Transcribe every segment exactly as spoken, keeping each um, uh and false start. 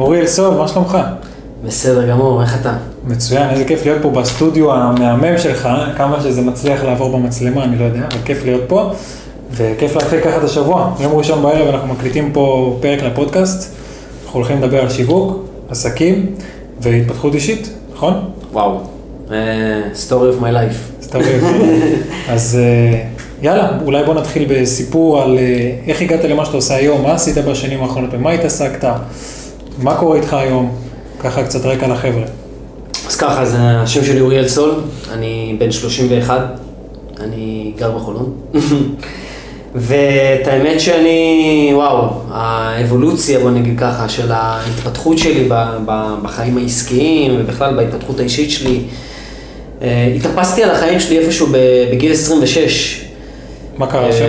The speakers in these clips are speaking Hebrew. אוריאל סול, מה שלומך? בסדר גמור, איך אתה? מצוין, איזה כיף להיות פה בסטודיו המהמם שלך, כמה שזה מצליח לעבור במצלמה, אני לא יודע, אבל כיף להיות פה, וכיף להתחיל ככה את השבוע. יום ראשון בערב אנחנו מקליטים פה פרק לפודקאסט, אנחנו הולכים לדבר על שיווק, עסקים והתפתחות אישית, נכון? וואו, uh, story of my life. story of my life. אז uh, יאללה, אולי בוא נתחיל בסיפור על uh, איך הגעת למה שאתה עושה היום, מה עשית בשנים האחרונות, במה התעסקת, מה קורה איתך היום, ככה קצת רקע לחבר'ה. אז ככה, אז השם שלי אוריאל סול, אני בן שלושים ואחת, אני גר בחולון. ואת האמת שאני, וואו, האבולוציה, בוא נגיד ככה, של ההתפתחות שלי בחיים העסקיים ובכלל בהתפתחות האישית שלי, התאפסתי על החיים שלי איפשהו בגיל עשרים ושש. מה קרה שם?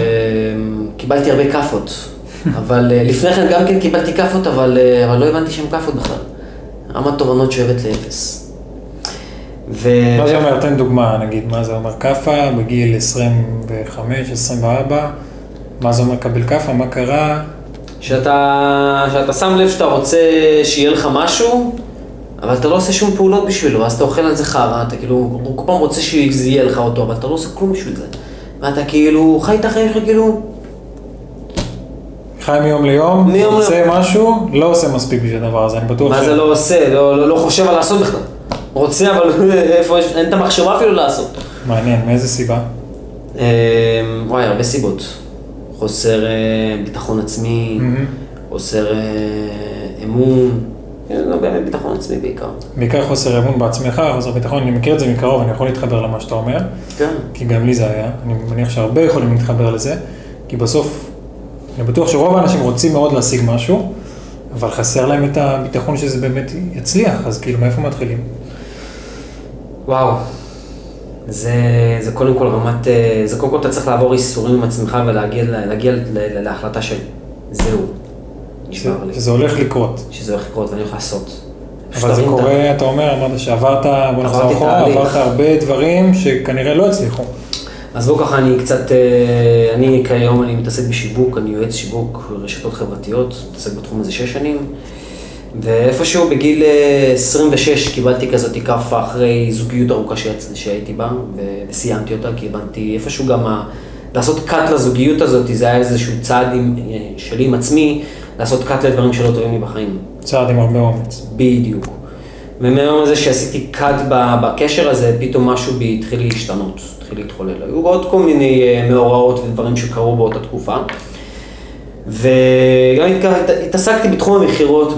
קיבלתי הרבה קפות, אבל לפני כן גם כן קיבלתי קפות, אבל לא הבנתי שם קפות בכלל. רמת תובנות שואבת לאפס. ו... מה זה אומר? תן דוגמה, נגיד, מה זה אומר קפה, בגיל עשרים וחמש, עשרים וארבע, מה זה אומר קבל קפה, מה קרה? שאתה, שאתה שם לב שאתה רוצה שיהיה לך משהו, אבל אתה לא עושה שום פעולות בשבילו, אז אתה אוכל על זה חרא, אתה כאילו, הוא כל פעם רוצה שזה יהיה לך אותו, אבל אתה לא עושה כלום בשביל זה. ואתה כאילו, חי את החיים שלך כאילו... חי מיום ליום, מיום עושה ליום. משהו, לא עושה מספיק בשביל הדבר הזה, אני בטוח מה ש... מה זה לא עושה? לא, לא, לא חושב על לעשות בכלל. רוצה, אבל איפה יש, אין את המחשבה אפילו לעשות. מעניין, מאיזה סיבה? אה, וואי, הרבה סיבות. חוסר אה, ביטחון עצמי, mm-hmm. חוסר אה, אמון, לא באמת ביטחון עצמי בעיקר. בעיקר חוסר אמון בעצמך, חוסר ביטחון, אני מכיר את זה מקרוב, אני יכול להתחבר למה שאתה אומר. כן. כי גם לי זה היה, אני מניח שהרבה יכולים להתחבר לזה, כי בסוף, אני בטוח שרוב האנשים רוצים מאוד להשיג משהו, אבל חסר להם את הביטחון שזה באמת יצליח, אז כאילו מאיפה מתחילים? וואו, זה, זה קודם כל רמת, זה קודם כל אתה צריך לעבור איסורים עם עצמך ולהגיע להגיע להחלטה של זהו, נשמע לי. שזה הולך לקרות. שזה הולך לקרות ואני הולך לעשות. אבל זה קורה, אתה אומר, אמרת שעברת, בוא נחזור אחורה, עברת הרבה דברים שכנראה לא הצליחו. אז בואו ככה אני קצת, אני כיום אני מתעסק בשיווק, אני יועץ שיווק, רשתות חברתיות, מתעסק בתחום הזה שש שנים, ואיפשהו בגיל עשרים ושש קיבלתי כזאת כפה אחרי זוגיות ארוכה שהייתי בה, וסיימתי אותה, כי הבנתי איפשהו גם ה... לעשות קאט לזוגיות הזאת, זה היה איזשהו צעד עם, שלי עם עצמי, לעשות קאט לדברים שלא טובים לי בחיים. צעד עם הרבה אומץ. בדיוק. ומהיום הזה שעשיתי קאט בקשר הזה, פתאום משהו בי התחיל להשתנות, התחיל להתחולל. היו עוד כל מיני מאורעות ודברים שקרו באותה תקופה. וגם התעסקתי בתחום המכירות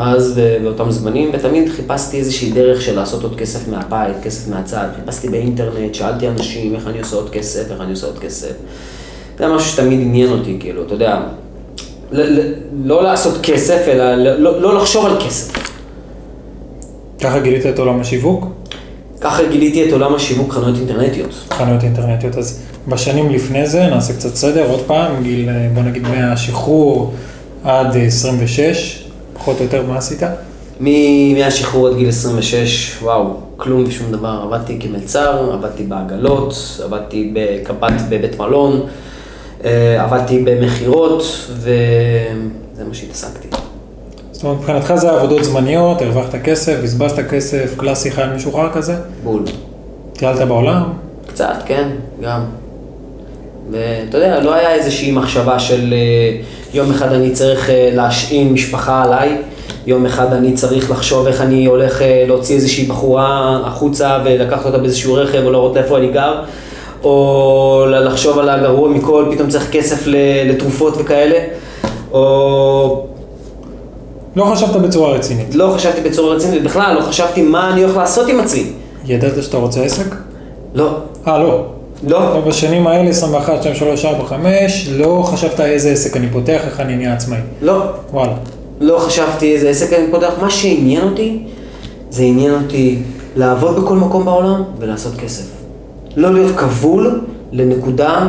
אז באותם זמנים, ותמיד חיפשתי איזושהי דרך של לעשות עוד כסף מהבית, כסף מהצד. חיפשתי באינטרנט, שאלתי אנשים איך אני עושה עוד כסף, איך אני עושה עוד כסף. זה היה משהו שתמיד עניין אותי, כאילו, אתה יודע, לא לעשות כסף, אלא לא לחשוב על כסף. ככה גיליתי את עולם השיווק? ככה גיליתי את עולם השיווק חנויות אינטרנטיות. חנויות אינטרנטיות, אז בשנים לפני זה נעשה קצת סדר, עוד פעם, גיל, בוא נגיד מהשחרור עד עשרים ושש, פחות או יותר, מה עשית? מהשחרור עד גיל עשרים ושש, וואו, כלום ושום דבר, עבדתי כמלצר, עבדתי בעגלות, עבדתי בקב"ט בבית מלון, עבדתי במכירות, וזה מה שהתעסקתי. זאת אומרת, מבחינתך זה עבודות זמניות, הרווחת כסף, בזבזת כסף, קלאסי חיים משוחרר כזה? בול. טיילת בעולם? קצת, כן, גם. ואתה יודע, לא היה איזושהי מחשבה של יום אחד אני צריך להשאין משפחה עליי, יום אחד אני צריך לחשוב איך אני הולך להוציא איזושהי בחורה החוצה ולקחת אותה באיזשהו רכב או לראות איפה אני גר, או לחשוב על הגרוע מכל, פתאום צריך כסף לתרופות וכאלה, או... לא חשבת בצורה רצינית. לא חשבתי בצורה רצינית, ובכלל לא חשבתי מה אני הולך לעשות עם עצמי. ידעת שאתה רוצה עסק? לא. אה, לא. לא. בשנים האלה, עשרים ואחת, עשרים ושתיים, עשרים ושלוש, עשרים וחמש, לא חשבת איזה עסק אני פותח, איך אני נהיה עצמאי. לא. וואלה. לא חשבתי איזה עסק אני פותח. מה שעניין אותי, זה עניין אותי לעבוד בכל מקום בעולם ולעשות כסף. לא להיות כבול לנקודה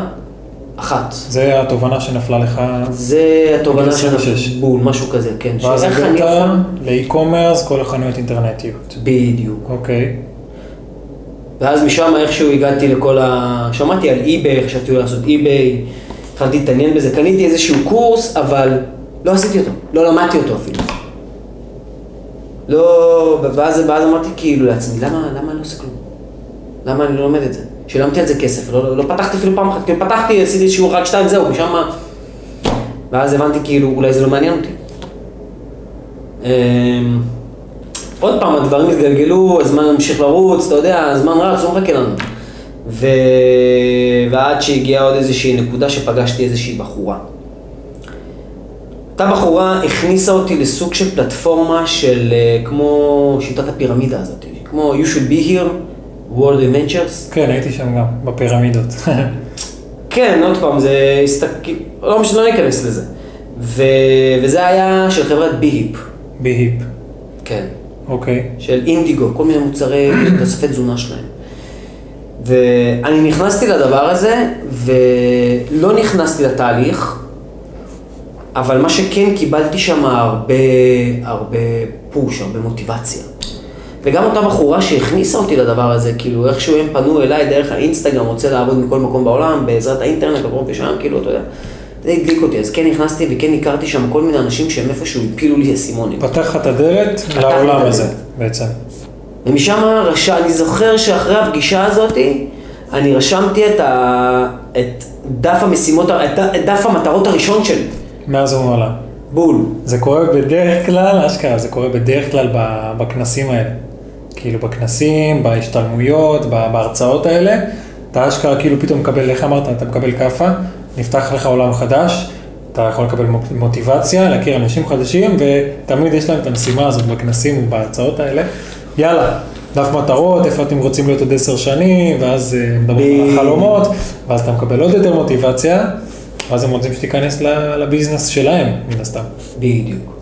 אחת. זה התובנה שנפלה לך? זה התובנה שנפלה, בול, משהו כזה, כן. ואז הגעת לאי-קומרס, כל החנויות אינטרנטיות. בדיוק. אוקיי. ואז משם איכשהו הגעתי לכל ה... שמעתי על eBay, חשבתי לעשות eBay, התחלתי להתעניין בזה, קניתי איזשהו קורס, אבל לא עשיתי אותו, לא למדתי אותו אפילו. לא, ואז אמרתי כאילו לעצמי, למה אני לא עושה כלום? למה אני לא לומד את זה? שילמתי על זה כסף, לא פתחתי אפילו פעם אחת, כי פתחתי, עשיתי שיעור רק שתיים, זהו, משם מה... ואז הבנתי כאילו, אולי זה לא מעניין אותי. עוד פעם, הדברים התגלגלו, הזמן המשיך לרוץ, אתה יודע, הזמן רץ, לא מחכה לנו. ועד שהגיעה עוד איזושהי נקודה שפגשתי איזושהי בחורה. אותה בחורה הכניסה אותי לסוג של פלטפורמה של כמו שיטת הפירמידה הזאת, כמו You should be here, World Adventures. כן, הייתי שם גם, בפירמידות. כן, עוד פעם, זה הסתכל... לא משנה, לא ניכנס לזה. וזה היה של חברת B-Heap. B-Heap. כן. אוקיי. של אינדיגו, כל מיני מוצרי תוספי תזונה שלהם. ואני נכנסתי לדבר הזה, ולא נכנסתי לתהליך, אבל מה שכן, קיבלתי שם הרבה, הרבה פוש, הרבה מוטיבציה. וגם אותה בחורה שהכניסה אותי לדבר הזה, כאילו איכשהו הם פנו אליי דרך האינסטגרם, רוצה לעבוד מכל מקום בעולם, בעזרת האינטרנט, עברו ושם, כאילו, אתה יודע. זה הדליק אותי, אז כן נכנסתי וכן הכרתי שם כל מיני אנשים שהם איפשהו הפילו לי הסימונים. פתח את הדלת לעולם הזה, בעצם. ומשם, אני זוכר שאחרי הפגישה הזאת, אני רשמתי את דף המשימות, את דף המטרות הראשון שלי. מאז ומעלה. בול. זה קורה בדרך כלל, אשכרה, זה קורה בדרך כלל בכנסים האלה. כאילו בכנסים, בהשתלמויות, בהרצאות האלה, אתה אשכרה כאילו פתאום מקבל, איך אמרת, אתה מקבל קפה, נפתח לך עולם חדש, אתה יכול לקבל מוטיבציה, להכיר אנשים חדשים, ותמיד יש להם את המשימה הזאת בכנסים ובהרצאות האלה. יאללה, דף מטרות, איפה אתם רוצים להיות עוד עשר שנים, ואז מדברים על חלומות, ואז אתה מקבל עוד יותר מוטיבציה, ואז הם רוצים שתיכנס לביזנס שלהם, מן הסתם. בדיוק.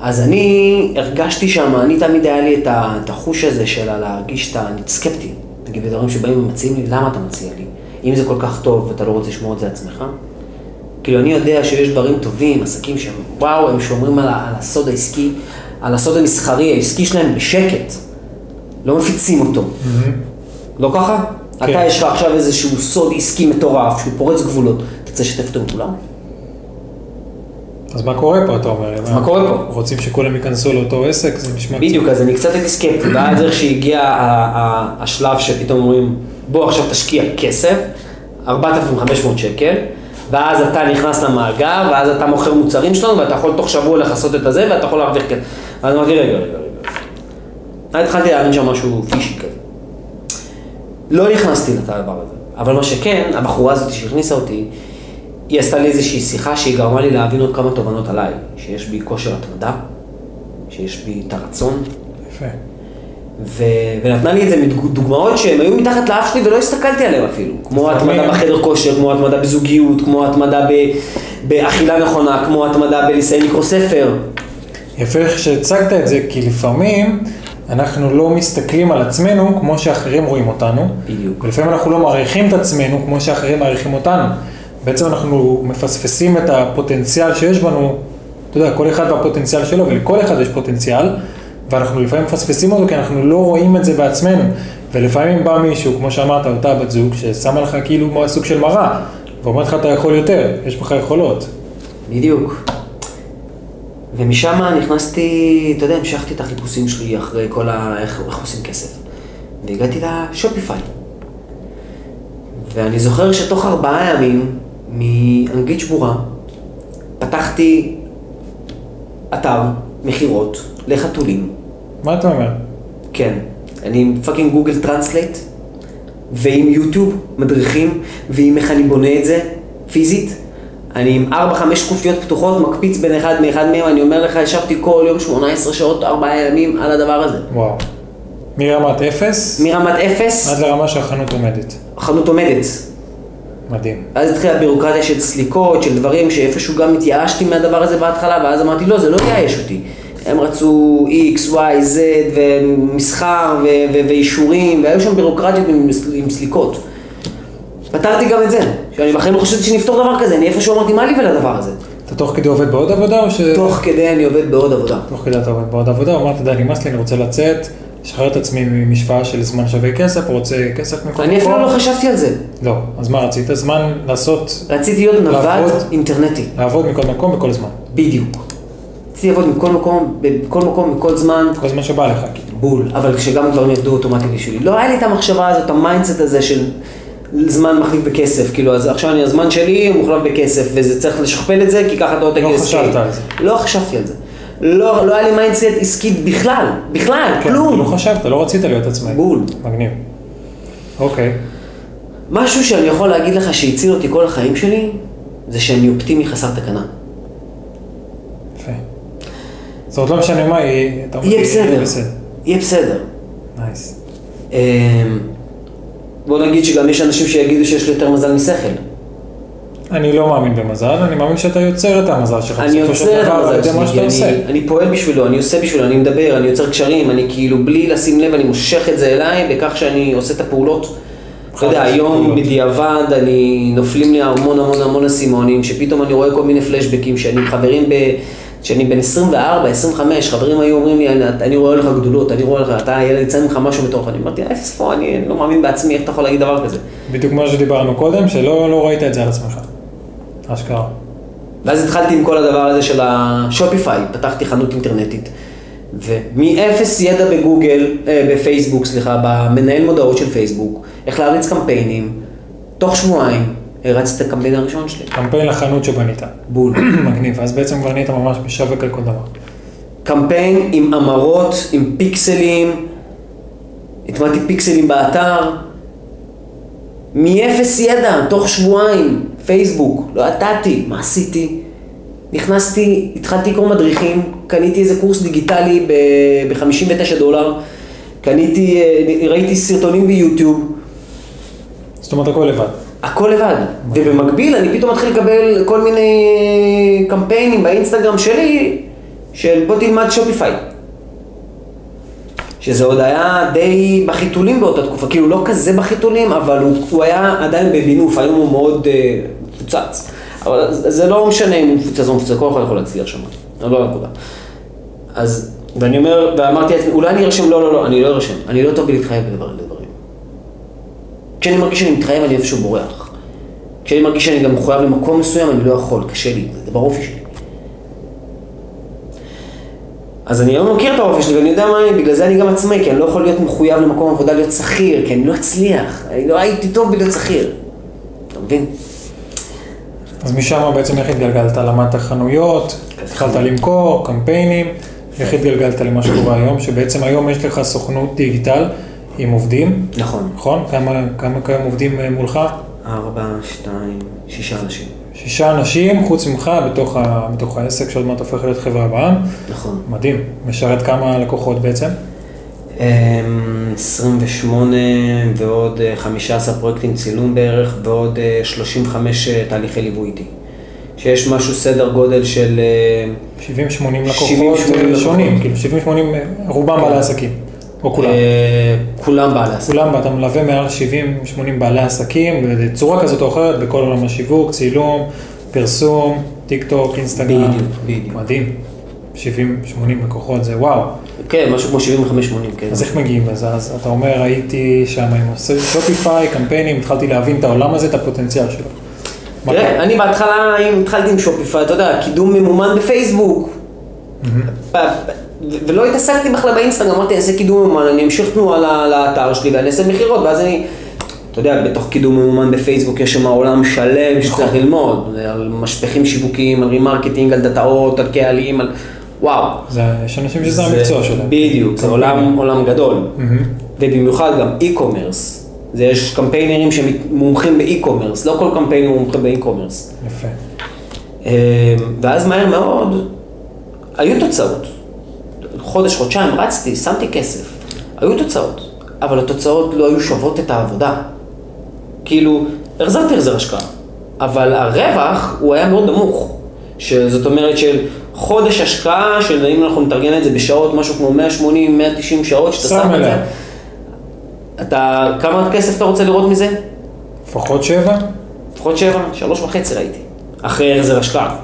אז אני הרגשתי שם, אני תמיד היה לי את החוש הזה של להרגיש, אני סקפטי, נגיד בדברים שבאים ומציעים לי, למה אתה מציע לי? אם זה כל כך טוב ואתה לא רוצה לשמוע את זה עצמך. כאילו אני יודע שיש דברים טובים, עסקים שהם וואו, הם שומרים על הסוד העסקי, על הסוד המסחרי, העסקי שלהם בשקט. לא מפיצים אותו. לא ככה? אתה יש לך עכשיו איזשהו סוד עסקי מטורף, שהוא פורץ גבולות, אתה צריך לשתף אותו עם כולם. אז מה קורה פה, אתה אומר? אז מה קורה פה? רוצים שכולם ייכנסו לאותו עסק, זה נשמע... בדיוק, אז אני קצת אסקפטי, ואז איך שהגיע השלב שפתאום אומרים, בוא עכשיו תשקיע כסף, ארבעת אלפים וחמש מאות שקל, ואז אתה נכנס למאגר, ואז אתה מוכר מוצרים שלנו, ואתה יכול תוך שבוע לחסות את הזה, ואתה יכול להרוויח כסף. אז אמרתי, רגע, רגע, רגע. התחלתי להאמין שם משהו פישי כזה. לא נכנסתי לדבר הזה, אבל מה שכן, הבחורה הזאת שהכניסה אותי, היא עשתה לי איזושהי שיחה שהיא גרמה לי להבין עוד כמה תובנות עליי, שיש בי כושר התמדה, שיש בי את הרצון. יפה. ונתנה לי את זה דוגמאות שהן היו מתחת לאף שלי ולא הסתכלתי עליהן אפילו. כמו התמדה בחדר כושר, כמו התמדה בזוגיות, כמו התמדה באכילה נכונה, כמו התמדה בלסיים לקרוא ספר. יפה איך שהצגת את זה, כי לפעמים אנחנו לא מסתכלים על עצמנו כמו שאחרים רואים אותנו. בדיוק. ולפעמים אנחנו לא מעריכים את עצמנו כמו שאחרים מעריכים אותנו. בעצם אנחנו מפספסים את הפוטנציאל שיש בנו, אתה יודע, כל אחד והפוטנציאל שלו, ולכל אחד יש פוטנציאל, ואנחנו לפעמים מפספסים אותו כי אנחנו לא רואים את זה בעצמנו. ולפעמים בא מישהו, כמו שאמרת, אותה בת זוג, ששמה לך כאילו סוג של מראה, ואומרת לך אתה יכול יותר, יש בך יכולות. בדיוק. ומשם נכנסתי, אתה יודע, המשכתי את החיפושים שלי אחרי כל ה... איך, איך עושים כסף. והגעתי לשופיפיי. ואני זוכר שתוך ארבעה ימים, מאנגלית שבורה, פתחתי אתר מחירות לחתולים. מה אתה אומר? כן, אני עם פאקינג גוגל טרנסלייט, ועם יוטיוב מדריכים, ועם איך אני בונה את זה, פיזית. אני עם ארבע חמש שקופיות פתוחות, מקפיץ בין אחד מאחד מהם, אני אומר לך, ישבתי כל יום שמונה עשרה שעות, ארבעה ימים על הדבר הזה. וואו. מרמת אפס? מרמת אפס. עד לרמה שהחנות עומדת. החנות עומדת. מדהים. אז התחילה הבירוקרטיה של סליקות, של דברים שאיפשהו גם התייאשתי מהדבר הזה בהתחלה, ואז אמרתי, לא, זה לא יאש אותי. הם רצו X, Y, Z, ומסחר, ואישורים, והיו שם בירוקרטיות עם סליקות. פתרתי גם את זה, שאני בחיים לא חושבת שנפתור דבר כזה, אני איפשהו אמרתי, מה לי ולדבר הזה? אתה תוך כדי עובד בעוד עבודה או ש... תוך כדי אני עובד בעוד עבודה. תוך כדי אתה עובד בעוד עבודה, אמרת, די, נמאס לי, אני רוצה לצאת. שחרר את עצמי ממשוואה של זמן שווה כסף, רוצה כסף מכל מקום. אני אפילו לא חשבתי על זה. לא, אז מה רצית? זמן לעשות... רציתי להיות נווד אינטרנטי. לעבוד מכל מקום, בכל זמן. בדיוק. רציתי לעבוד מכל מקום, בכל מקום, בכל זמן. כל זמן שבא לך. בול, אבל כשגם כבר נעבדו אוטומטית בשבילי. לא היה לי את המחשבה הזאת, המיינדסט הזה של זמן מחליף בכסף, כאילו, אז עכשיו אני, הזמן שלי מוחלף בכסף, וזה צריך לשכפל את זה, כי ככה אתה עוד תגיע עסקי. לא חשבת על זה. לא חשבתי על זה. לא, לא היה לי מיינדסט עסקי בכלל, בכלל, כן, כלום. לא חשבת, לא רצית להיות עצמאי. בול. מגניב. אוקיי. משהו שאני יכול להגיד לך שהציל אותי כל החיים שלי, זה שאני אופטימי חסר תקנה. יפה. זאת אומרת, לא משנה מה, יהיה בסדר. יהיה בסדר. נייס. בוא נגיד שגם יש אנשים שיגידו שיש לי יותר מזל משכל. אני לא מאמין במזל, אני מאמין שאתה יוצר את המזל שלך. אני יוצר את המזל שלי, אני פועל בשבילו, אני עושה בשבילו, אני מדבר, אני יוצר קשרים, אני כאילו בלי לשים לב, אני מושך את זה אליי, בכך שאני עושה את הפעולות. אתה יודע, היום בדיעבד, אני נופלים לי המון המון המון הסימונים, שפתאום אני רואה כל מיני פלשבקים, שאני חברים ב... כשאני בן עשרים וארבע, עשרים וחמש, חברים היו אומרים לי, אני רואה לך גדולות, אני רואה לך, אתה ילד יצא ממך משהו מתוך, אני אמרתי, איפה ספור, אני לא מאמין בעצמי, איך אתה יכול להגיד דבר כזה? בדיוק מה שדיברנו קודם, שלא ראית את זה על עצמך, אשכרה. ואז התחלתי עם כל הדבר הזה של השופיפיי, פתחתי חנות אינטרנטית, ומאפס ידע בגוגל, בפייסבוק, סליחה, במנהל מודעות של פייסבוק, איך להריץ קמפיינים, תוך שבועיים, הרצת את הקמפיין הראשון שלי. קמפיין לחנות שבנית. בול. מגניב, אז בעצם בנית ממש משווק על כל דבר. קמפיין עם אמרות, עם פיקסלים, התמדתי פיקסלים באתר, מאפס ידע, תוך שבועיים, פייסבוק, לא ידעתי, מה עשיתי? נכנסתי, התחלתי לקרוא מדריכים, קניתי איזה קורס דיגיטלי ב-חמישים ותשע דולר, קניתי, ראיתי סרטונים ביוטיוב. זאת אומרת, הכל לבד. הכל לבד, ובמקביל אני פתאום מתחיל לקבל כל מיני קמפיינים באינסטגרם שלי של בוא תלמד שופיפיי, שזה עוד היה די בחיתולים באותה תקופה, כאילו לא כזה בחיתולים, אבל הוא, הוא היה עדיין בבינוף, היום הוא מאוד אה, מפוצץ, אבל זה לא משנה אם הוא מפוצץ או מפוצץ, כל אחד יכול להצליח שם, אני לא נקודה. אז, ואני אומר, ואמרתי לעצמי, אולי אני ארשם, לא, לא, לא, אני לא ארשם, אני לא טוב בלהתחייב לדבר לדבר. כשאני מרגיש שאני מתחייב, אני איפשהו בורח. כשאני מרגיש שאני גם מחויב למקום מסוים, אני לא יכול, קשה לי, זה דבר אופי שלי. אז אני לא מכיר את האופי שלי, ואני יודע מה אני, בגלל זה אני גם עצמאי, כי אני לא יכול להיות מחויב למקום עבודה להיות שכיר, כי אני לא אצליח, אני לא הייתי טוב בלהיות שכיר. אתה מבין? אז משם בעצם איך התגלגלת? למדת חנויות, התחלת למכור, קמפיינים, איך התגלגלת למה שקורה היום, שבעצם היום יש לך סוכנות דיגיטל, עם עובדים. נכון. נכון? כמה, כמה כיום עובדים מולך? ארבע, שתיים, שישה אנשים. שישה אנשים, חוץ ממך, בתוך, ה, בתוך העסק, שעוד מעט הופך להיות חברה בעם. נכון. מדהים. משרת כמה לקוחות בעצם? עשרים ושמונה ועוד חמישה עשר פרויקטים צילום בערך, ועוד שלושים וחמישה תהליכי ליווי איתי. שיש משהו סדר גודל של... שבעים שמונים לקוחות שונים, כאילו שבעים שמונים רובם בעלי עסקים. או כולם? כולם בעלי עסקים. כולם, אתה מלווה מעל שבעים שמונים בעלי עסקים, בצורה כזאת או אחרת, בכל עולם השיווק, צילום, פרסום, טיק טוק, אינסטגרם. בדיוק. מדהים. שבעים שמונים לקוחות, זה וואו. כן, משהו כמו שבעים וחמש שמונים, כן. אז איך מגיעים לזה? אז אתה אומר, הייתי שם עם שופיפיי, קמפיינים, התחלתי להבין את העולם הזה, את הפוטנציאל שלו. תראה, אני בהתחלה, אם התחלתי עם שופיפיי, אתה יודע, קידום ממומן בפייסבוק. ולא התעסקתי בכלל באינסטגרם, אמרתי, אני אעשה קידום ממומן, אני אמשיך תנועה לאתר שלי ואני אעשה מחירות, ואז אני, אתה יודע, בתוך קידום ממומן בפייסבוק יש שם העולם שלם שצריך ללמוד, על משפחים שיווקיים, על רימרקטינג, על דאטאות, על קהלים, על... וואו. יש אנשים שזה המקצוע שלהם. בדיוק, זה עולם גדול. ובמיוחד גם אי-קומרס. יש קמפיינרים שמומחים באי-קומרס, לא כל קמפיינר מומחה באי-קומרס. יפה. ואז מהר מאוד, היו תוצאות. חודש, חודשיים, רצתי, שמתי כסף. היו תוצאות, אבל התוצאות לא היו שוות את העבודה. כאילו, הרזרתי הרזר השקעה, אבל הרווח הוא היה מאוד נמוך. שזאת אומרת של חודש השקעה, של אם אנחנו נתארגן את זה בשעות, משהו כמו מאה שמונים, מאה תשעים שעות, שאתה שם את זה. אתה, כמה כסף אתה רוצה לראות מזה? לפחות שבע. לפחות שבע, שלוש וחצי ראיתי. אחרי הרזר השקעה.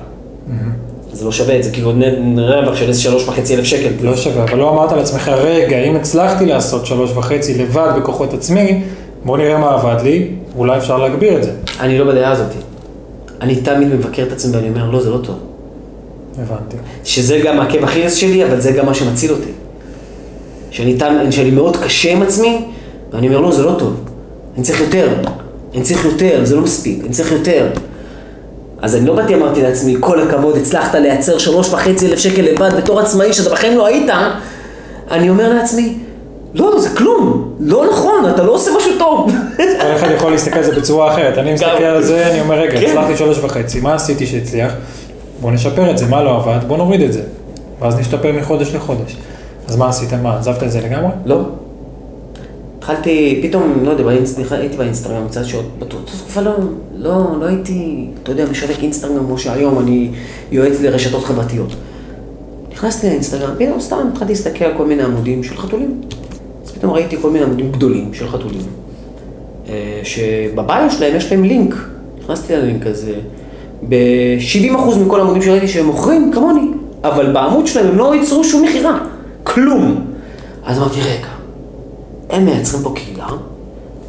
זה לא שווה את זה, כאילו רווח של איזה שלוש וחצי אלף שקל. לא שווה, אבל לא אמרת על עצמך, רגע, אם הצלחתי לעשות שלוש וחצי לבד בכוחות עצמי, בוא נראה מה עבד לי, אולי אפשר להגביר את זה. אני לא בדעה הזאת. אני תמיד מבקר את עצמי ואני אומר, לא, זה לא טוב. הבנתי. שזה גם העקב אכילס שלי, אבל זה גם מה שמציל אותי. שאני, שאני מאוד קשה עם עצמי, ואני אומר, לא, זה לא טוב. אני צריך יותר. אני צריך יותר, זה לא מספיק. אני צריך יותר. אז אני לא באתי, אמרתי לעצמי, כל הכבוד, הצלחת לייצר שלוש וחצי אלף שקל לבד בתור עצמאי, שאתה בכלל לא היית. אני אומר לעצמי, לא, זה כלום. לא נכון, אתה לא עושה משהו טוב. כל אחד יכול להסתכל על זה בצורה אחרת. אני מסתכל על זה, אני אומר, רגע, הצלחתי שלוש וחצי, מה עשיתי שהצליח? בוא נשפר את זה, מה לא עבד? בוא נוריד את זה. ואז נשתפר מחודש לחודש. אז מה עשית? מה, עזבת את זה לגמרי? לא. התחלתי, פתאום, לא יודע, הייתי באינסטגרם, מצד שעוד בתות. תקופה לא, לא, לא הייתי, אתה יודע, משווק אינסטגרם כמו שהיום אני יועץ לרשתות חברתיות. נכנסתי לאינסטגרם, פתאום סתם, התחלתי להסתכל על כל מיני עמודים של חתולים. אז פתאום ראיתי כל מיני עמודים גדולים של חתולים. שבביו שלהם יש להם לינק. נכנסתי ללינק הזה. ב-שבעים אחוז מכל העמודים שראיתי שהם מוכרים, כמוני, אבל בעמוד שלהם הם לא ייצרו שום מחירה. כלום. אז אמרתי, רגע, הם מייצרים פה קהילה,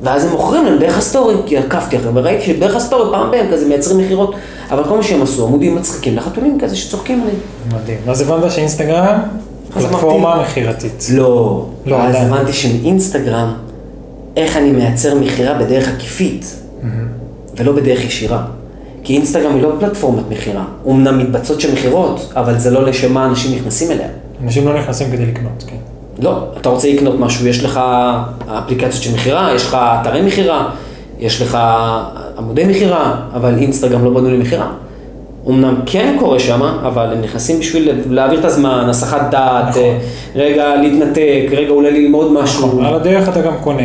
ואז הם מוכרים להם דרך הסטורי, כי עקפתי אחרי, וראיתי שדרך הסטורי פעם בהם כזה מייצרים מחירות, אבל כל מה שהם עשו, עמודים מצחיקים לחתולים כזה שצוחקים עליהם. מדהים. אז הבנת שאינסטגרם פלטפורמה מחירתית. לא. לא, אז הבנתי שמאינסטגרם, איך אני מייצר מחירה בדרך עקיפית, ולא בדרך ישירה. כי אינסטגרם היא לא פלטפורמת מחירה. אומנם מתבצעות של מחירות, אבל זה לא לשם מה אנשים נכנסים אליה. אנשים לא נכנסים כדי לקנות, כן. לא, אתה רוצה לקנות משהו, יש לך אפליקציות של מחירה, יש לך אתרי מחירה, יש לך עמודי מחירה, אבל אינסטגרם לא בנו למחירה. אומנם כן קורה שם, אבל הם נכנסים בשביל להעביר את הזמן, הסחת דעת, רגע להתנתק, רגע אולי ללמוד משהו. על הדרך אתה גם קונה,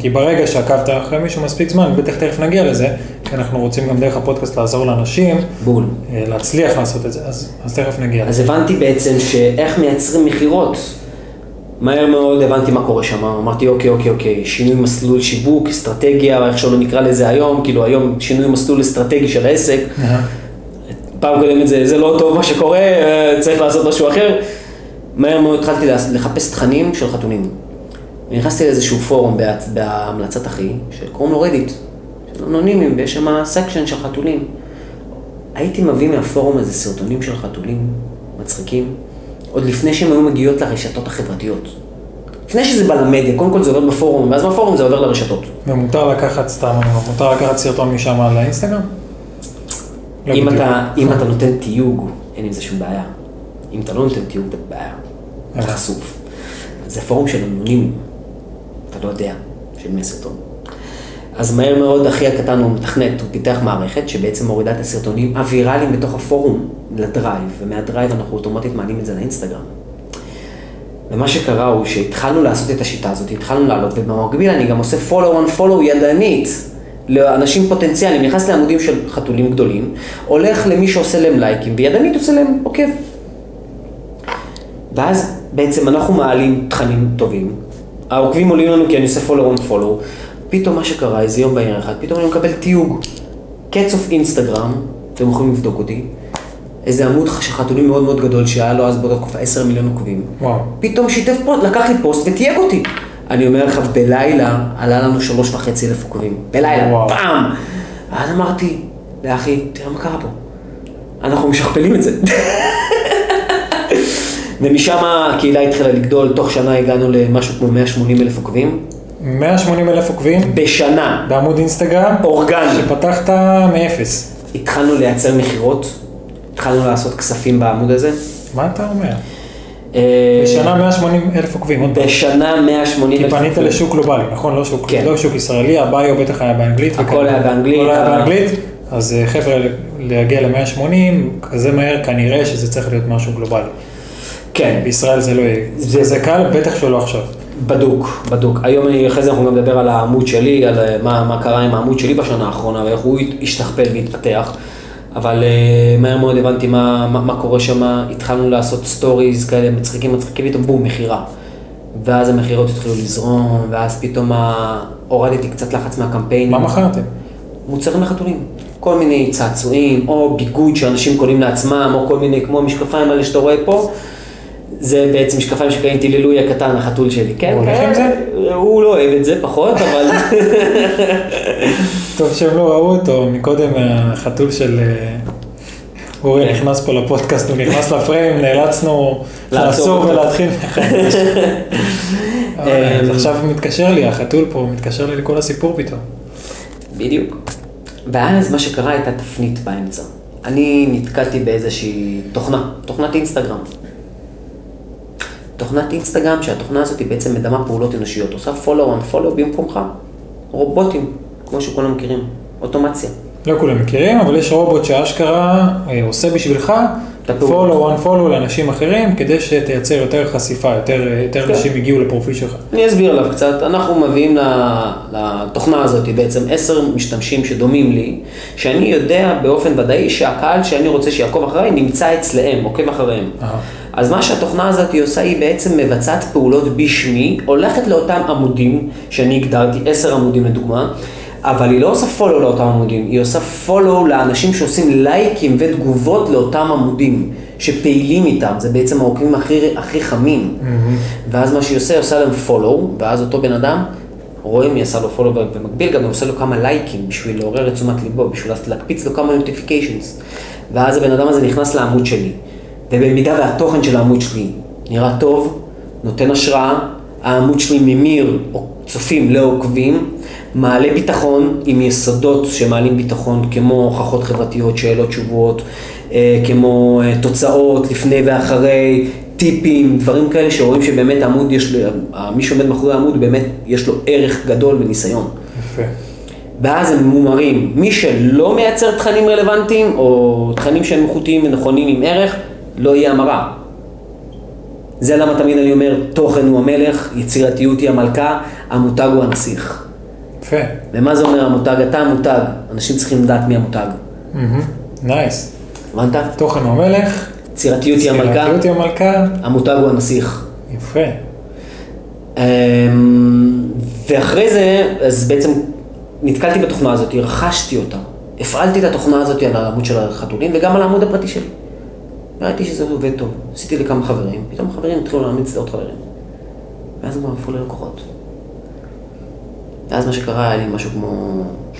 כי ברגע שעקבת אחרי מישהו מספיק זמן, בטח תכף נגיע לזה, כי אנחנו רוצים גם דרך הפודקאסט לעזור לאנשים, בול. להצליח לעשות את זה, אז, אז תכף נגיע. אז הבנתי בעצם שאיך מייצרים מחירות, מהר מאוד הבנתי מה קורה שם, אמרתי אוקיי, אוקיי, אוקיי, שינוי מסלול שיווק, אסטרטגיה, איך שלא נקרא לזה היום, כאילו היום שינוי מסלול אסטרטגי של העסק, פעם קודמת זה, זה לא טוב מה שקורה, צריך לעשות משהו אחר. מהר מאוד התחלתי לחפש תכנים של חתונים. ונכנסתי לאיזשהו פורום בהמלצת אחי, שקוראים לו רדיט, של אנונימים, ויש שם סקשן של חתולים. הייתי מביא מהפורום הזה סרטונים של חתולים מצחיקים, עוד לפני שהם היו מגיעות לרשתות החברתיות. לפני שזה בא למדיה, קודם כל זה עובר בפורום, ואז מהפורום זה עובר לרשתות. ומותר לקחת סתם, מותר לקחת סרטון משם על האינסטגרם? אם אתה, אם אתה נותן תיוג, אין עם זה שום בעיה. אם אתה לא נותן תיוג, זה בעיה. אתה חשוף. זה פורום של אנונימים. אתה לא יודע, של מי הסרטון. אז מהר מאוד, אחי הקטן הוא מתכנת, הוא פיתח מערכת שבעצם מורידה את הסרטונים הוויראליים בתוך הפורום לדרייב, ומהדרייב אנחנו אוטומטית מעלים את זה לאינסטגרם. ומה שקרה הוא שהתחלנו לעשות את השיטה הזאת, התחלנו לעלות, ובמקביל אני גם עושה follow on follow ידנית. לאנשים פוטנציאליים, נכנס לעמודים של חתולים גדולים, הולך למי שעושה להם לייקים, וידנית עושה להם עוקב. ואז בעצם אנחנו מעלים תכנים טובים, העוקבים עולים לנו כי אני עושה follow on follow, פתאום מה שקרה איזה יום בעיר אחד, פתאום אני מקבל תיוג. Cats Off Instagram, אתם יכולים לבדוק אותי, איזה עמוד חתולים מאוד מאוד גדול שהיה לו אז באותה תקופה עשרה מיליון עוקבים. וואו. פתאום שיתף פוסט, לקח לי פוסט ותייג אותי. אני אומר לך, בלילה עלה לנו שלוש וחצי אלף עוקבים. בלילה, פעם! ואז אמרתי, לאחי, תראה מה קרה פה. אנחנו משכפלים את זה. ומשם הקהילה התחילה לגדול, תוך שנה הגענו למשהו כמו מאה ושמונים אלף עוקבים. מאה ושמונים אלף עוקבים? בשנה. בעמוד אינסטגרם? אורגני. שפתחת מאפס. התחלנו לייצר מחירות, התחלנו לעשות כספים בעמוד הזה. מה אתה אומר? בשנה מאה ושמונים אלף עוקבים. בשנה מאה ושמונים אלף עוקבים. כי פנית לשוק גלובלי, נכון? לא שוק ישראלי, הביו בטח היה באנגלית. הכל היה באנגלית. הכל היה באנגלית. אז חבר'ה, להגיע ל-מאה ושמונים, כזה מהר כנראה שזה צריך להיות משהו גלובלי. כן. בישראל זה לא יהיה. זה קל, בטח שלא עכשיו. בדוק, בדוק. היום אחרי זה אנחנו גם נדבר על העמוד שלי, על מה קרה עם העמוד שלי בשנה האחרונה, ואיך הוא השתכפל והתפתח. אבל מהר מאוד הבנתי מה, מה, מה קורה שם, התחלנו לעשות סטוריז כאלה, מצחיקים, מצחיקים, פתאום בום, מחירה. ואז המחירות התחילו לזרום, ואז פתאום הורדתי קצת לחץ מהקמפיינים. מה מכרתם? מוצרים לחתולים. כל מיני צעצועים, או ביגוד שאנשים קונים לעצמם, או כל מיני, כמו המשקפיים האלה שאתה רואה פה. זה בעצם משקפיים שקניתי ללואי הקטן, החתול שלי, כן? הוא הולך עם זה? הוא לא אוהב את זה פחות, אבל... טוב שהם לא ראו אותו, מקודם החתול של אורי נכנס פה לפודקאסט, הוא נכנס לפריים, נאלצנו לעצור ולהתחיל. אז עכשיו מתקשר לי, החתול פה, מתקשר לי לכל הסיפור פתאום. בדיוק. ואז מה שקרה הייתה תפנית באמצע. אני נתקעתי באיזושהי תוכנה, תוכנת אינסטגרם. תוכנת אינסטגרם, שהתוכנה הזאת היא בעצם מדמה פעולות אנושיות, עושה follow and follow במקומך. רובוטים, כמו שכולם מכירים, אוטומציה. לא כולם מכירים, אבל יש רובוט שאשכרה עושה בשבילך follow and follow לאנשים אחרים, כדי שתייצר יותר חשיפה, יותר, יותר אנשים הגיעו לפרופיל שלך. אני אסביר לך קצת, אנחנו מביאים לתוכנה הזאת בעצם עשר משתמשים שדומים לי, שאני יודע באופן ודאי שהקהל שאני רוצה שיעקוב אחריי נמצא אצלהם, עוקב אחריהם. אז מה שהתוכנה הזאת עושה היא בעצם מבצעת פעולות בשמי, הולכת לאותם עמודים, שאני הגדרתי עשר עמודים לדוגמה, אבל היא לא עושה follow לאותם עמודים, היא עושה follow לאנשים שעושים לייקים ותגובות לאותם עמודים, שפעילים איתם, זה בעצם העוקבים הכי, הכי חמים. Mm-hmm. ואז מה שהיא עושה, היא עושה להם follow, ואז אותו בן אדם, רואה מי עשה לו follow במקביל, גם הוא עושה לו כמה לייקים בשביל לעורר את תשומת ליבו, בשביל להקפיץ לו כמה notifications. ואז הבן אדם הזה נכנס לעמוד שלי, ובמידה והתוכן של העמוד שלי נראה טוב, נותן השראה, העמוד שלי ממיר צופים לעוקבים, מעלה ביטחון עם יסודות שמעלים ביטחון, כמו הוכחות חברתיות, שאלות, תשובות, כמו תוצאות לפני ואחרי, טיפים, דברים כאלה שרואים שבאמת העמוד יש לו, מי שעומד מאחורי העמוד באמת יש לו ערך גדול וניסיון. יפה. ואז הם מומרים, מי שלא מייצר תכנים רלוונטיים או תכנים שהם איכותיים ונכונים עם ערך, לא יהיה המראה. זה למה תמיד אני אומר, תוכן הוא המלך, יצירתיות היא המלכה, המותג הוא הנסיך. יפה. ומה זה אומר המותג? אתה המותג, אנשים צריכים לדעת מי המותג. נייס. הבנת? תוכן הוא המלך, יצירתיות היא המלכה, המותג הוא הנסיך. יפה. ואחרי זה, אז בעצם נתקלתי בתוכנה הזאת, רכשתי אותה, הפעלתי את התוכנה הזאת על העמוד של החתולים וגם על העמוד הפרטי שלי. ראיתי שזה עובד טוב, עשיתי לי כמה חברים, פתאום חברים התחילו להאמיץ לעוד חברים. ואז הם עפו ללקוחות. ואז מה שקרה היה לי משהו כמו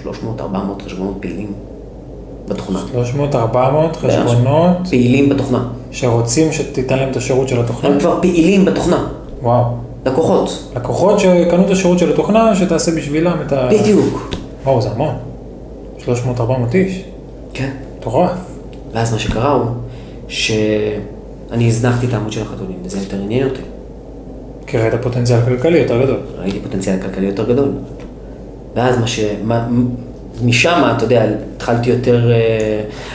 שלוש מאות ארבע מאות חשבונות פעילים בתוכנה. שלוש מאות ארבע מאות חשבונות? פעילים בתוכנה. שרוצים שתיתן להם את השירות של התוכנה? הם כבר פעילים בתוכנה. וואו. לקוחות. לקוחות שקנו את השירות של התוכנה, שתעשה בשבילם את ה... בדיוק. וואו, זה המון. שלוש מאות ארבע מאות איש. כן. תורף. ואז מה שקרה הוא... שאני הזנחתי את העמוד של החתולים, וזה יותר עניין אותי. כי ראית פוטנציאל כלכלי יותר גדול. ראיתי פוטנציאל כלכלי יותר גדול. ואז מה ש... משם, אתה יודע, התחלתי יותר...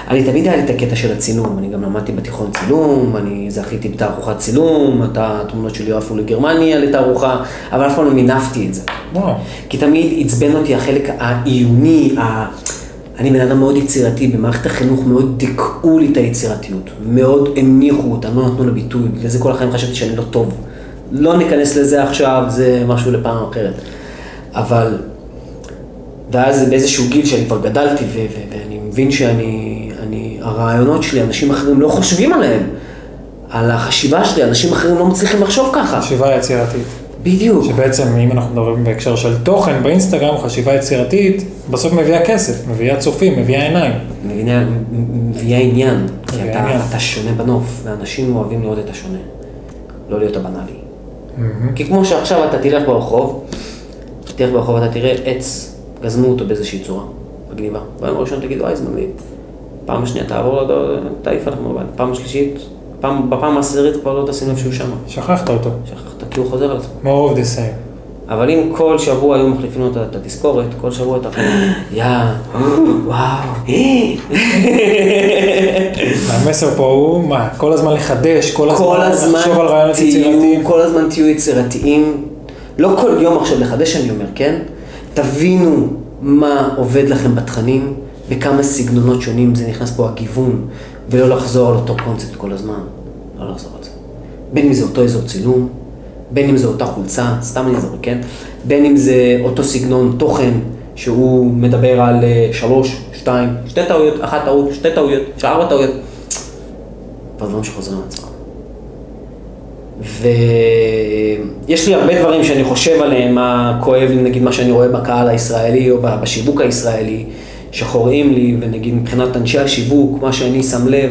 אני תמיד היה לי את הקטע של הצילום, אני גם למדתי בתיכון צילום, אני זכיתי בתערוכת צילום, התמונות שלי עפו לגרמניה לתערוכה, אבל אף פעם לא מינפתי את זה. וואו. כי תמיד עצבן אותי החלק העיוני, ה... אני בן אדם מאוד יצירתי, במערכת החינוך מאוד דיכאו לי את היצירתיות, מאוד הניחו אותה, לא נתנו לביטוי, בגלל זה כל החיים חשבתי שאני לא טוב. לא ניכנס לזה עכשיו, זה משהו לפעם אחרת. אבל, ואז באיזשהו גיל שאני כבר גדלתי, ו- ו- ואני מבין שאני, אני, הרעיונות שלי, אנשים אחרים לא חושבים עליהם, על החשיבה שלי, אנשים אחרים לא מצליחים לחשוב ככה. חשיבה יצירתית. בדיוק. שבעצם אם אנחנו מדברים בהקשר של תוכן באינסטגרם, חשיבה יצירתית, בסוף מביאה כסף, מביאה צופים, מביאה עיניים. מביאה, מביאה עניין, כי אתה, עניין. אתה שונה בנוף, ואנשים אוהבים לראות את השונה, לא להיות הבנאלי. Mm-hmm. כי כמו שעכשיו אתה תלך ברחוב, תלך ברחוב ואתה תראה עץ, גזמו אותו באיזושהי צורה, בגניבה. פעם ראשון תגידו, אי, זמנית. פעם השנייה תעבור לדו, תעיף אנחנו בבן. פעם השלישית, פעם, בפעם העשירית כבר לא תשים לב שהוא שם. שכחת אותו. שכחת. כי הוא חוזר על עצמו. more of the same. אבל אם כל שבוע היו מחליפים אותה את התזכורת, כל שבוע אתה חושב, יא, וואו, המסר פה הוא, מה, כל הזמן לחדש, כל הזמן לחשוב על רעיונות יצירתיים. כל הזמן תהיו יצירתיים, לא כל יום עכשיו לחדש, אני אומר, כן? תבינו מה עובד לכם בתכנים, וכמה סגנונות שונים זה נכנס פה הגיוון, ולא לחזור על אותו קונספט כל הזמן, לא לחזור על זה. בין אם זה אותו איזו צילום, בין אם זה אותה חולצה, סתם אני אזרק, כן? בין אם זה אותו סגנון תוכן שהוא מדבר על שלוש, שתיים, שתי טעויות, אחת טעות, שתי טעויות, שארבע טעויות. ודברים שחוזרים לעצמם. ויש לי הרבה דברים שאני חושב עליהם, מה כואב לי, נגיד מה שאני רואה בקהל הישראלי או בשיווק הישראלי, שחוראים לי, ונגיד מבחינת אנשי השיווק, מה שאני שם לב,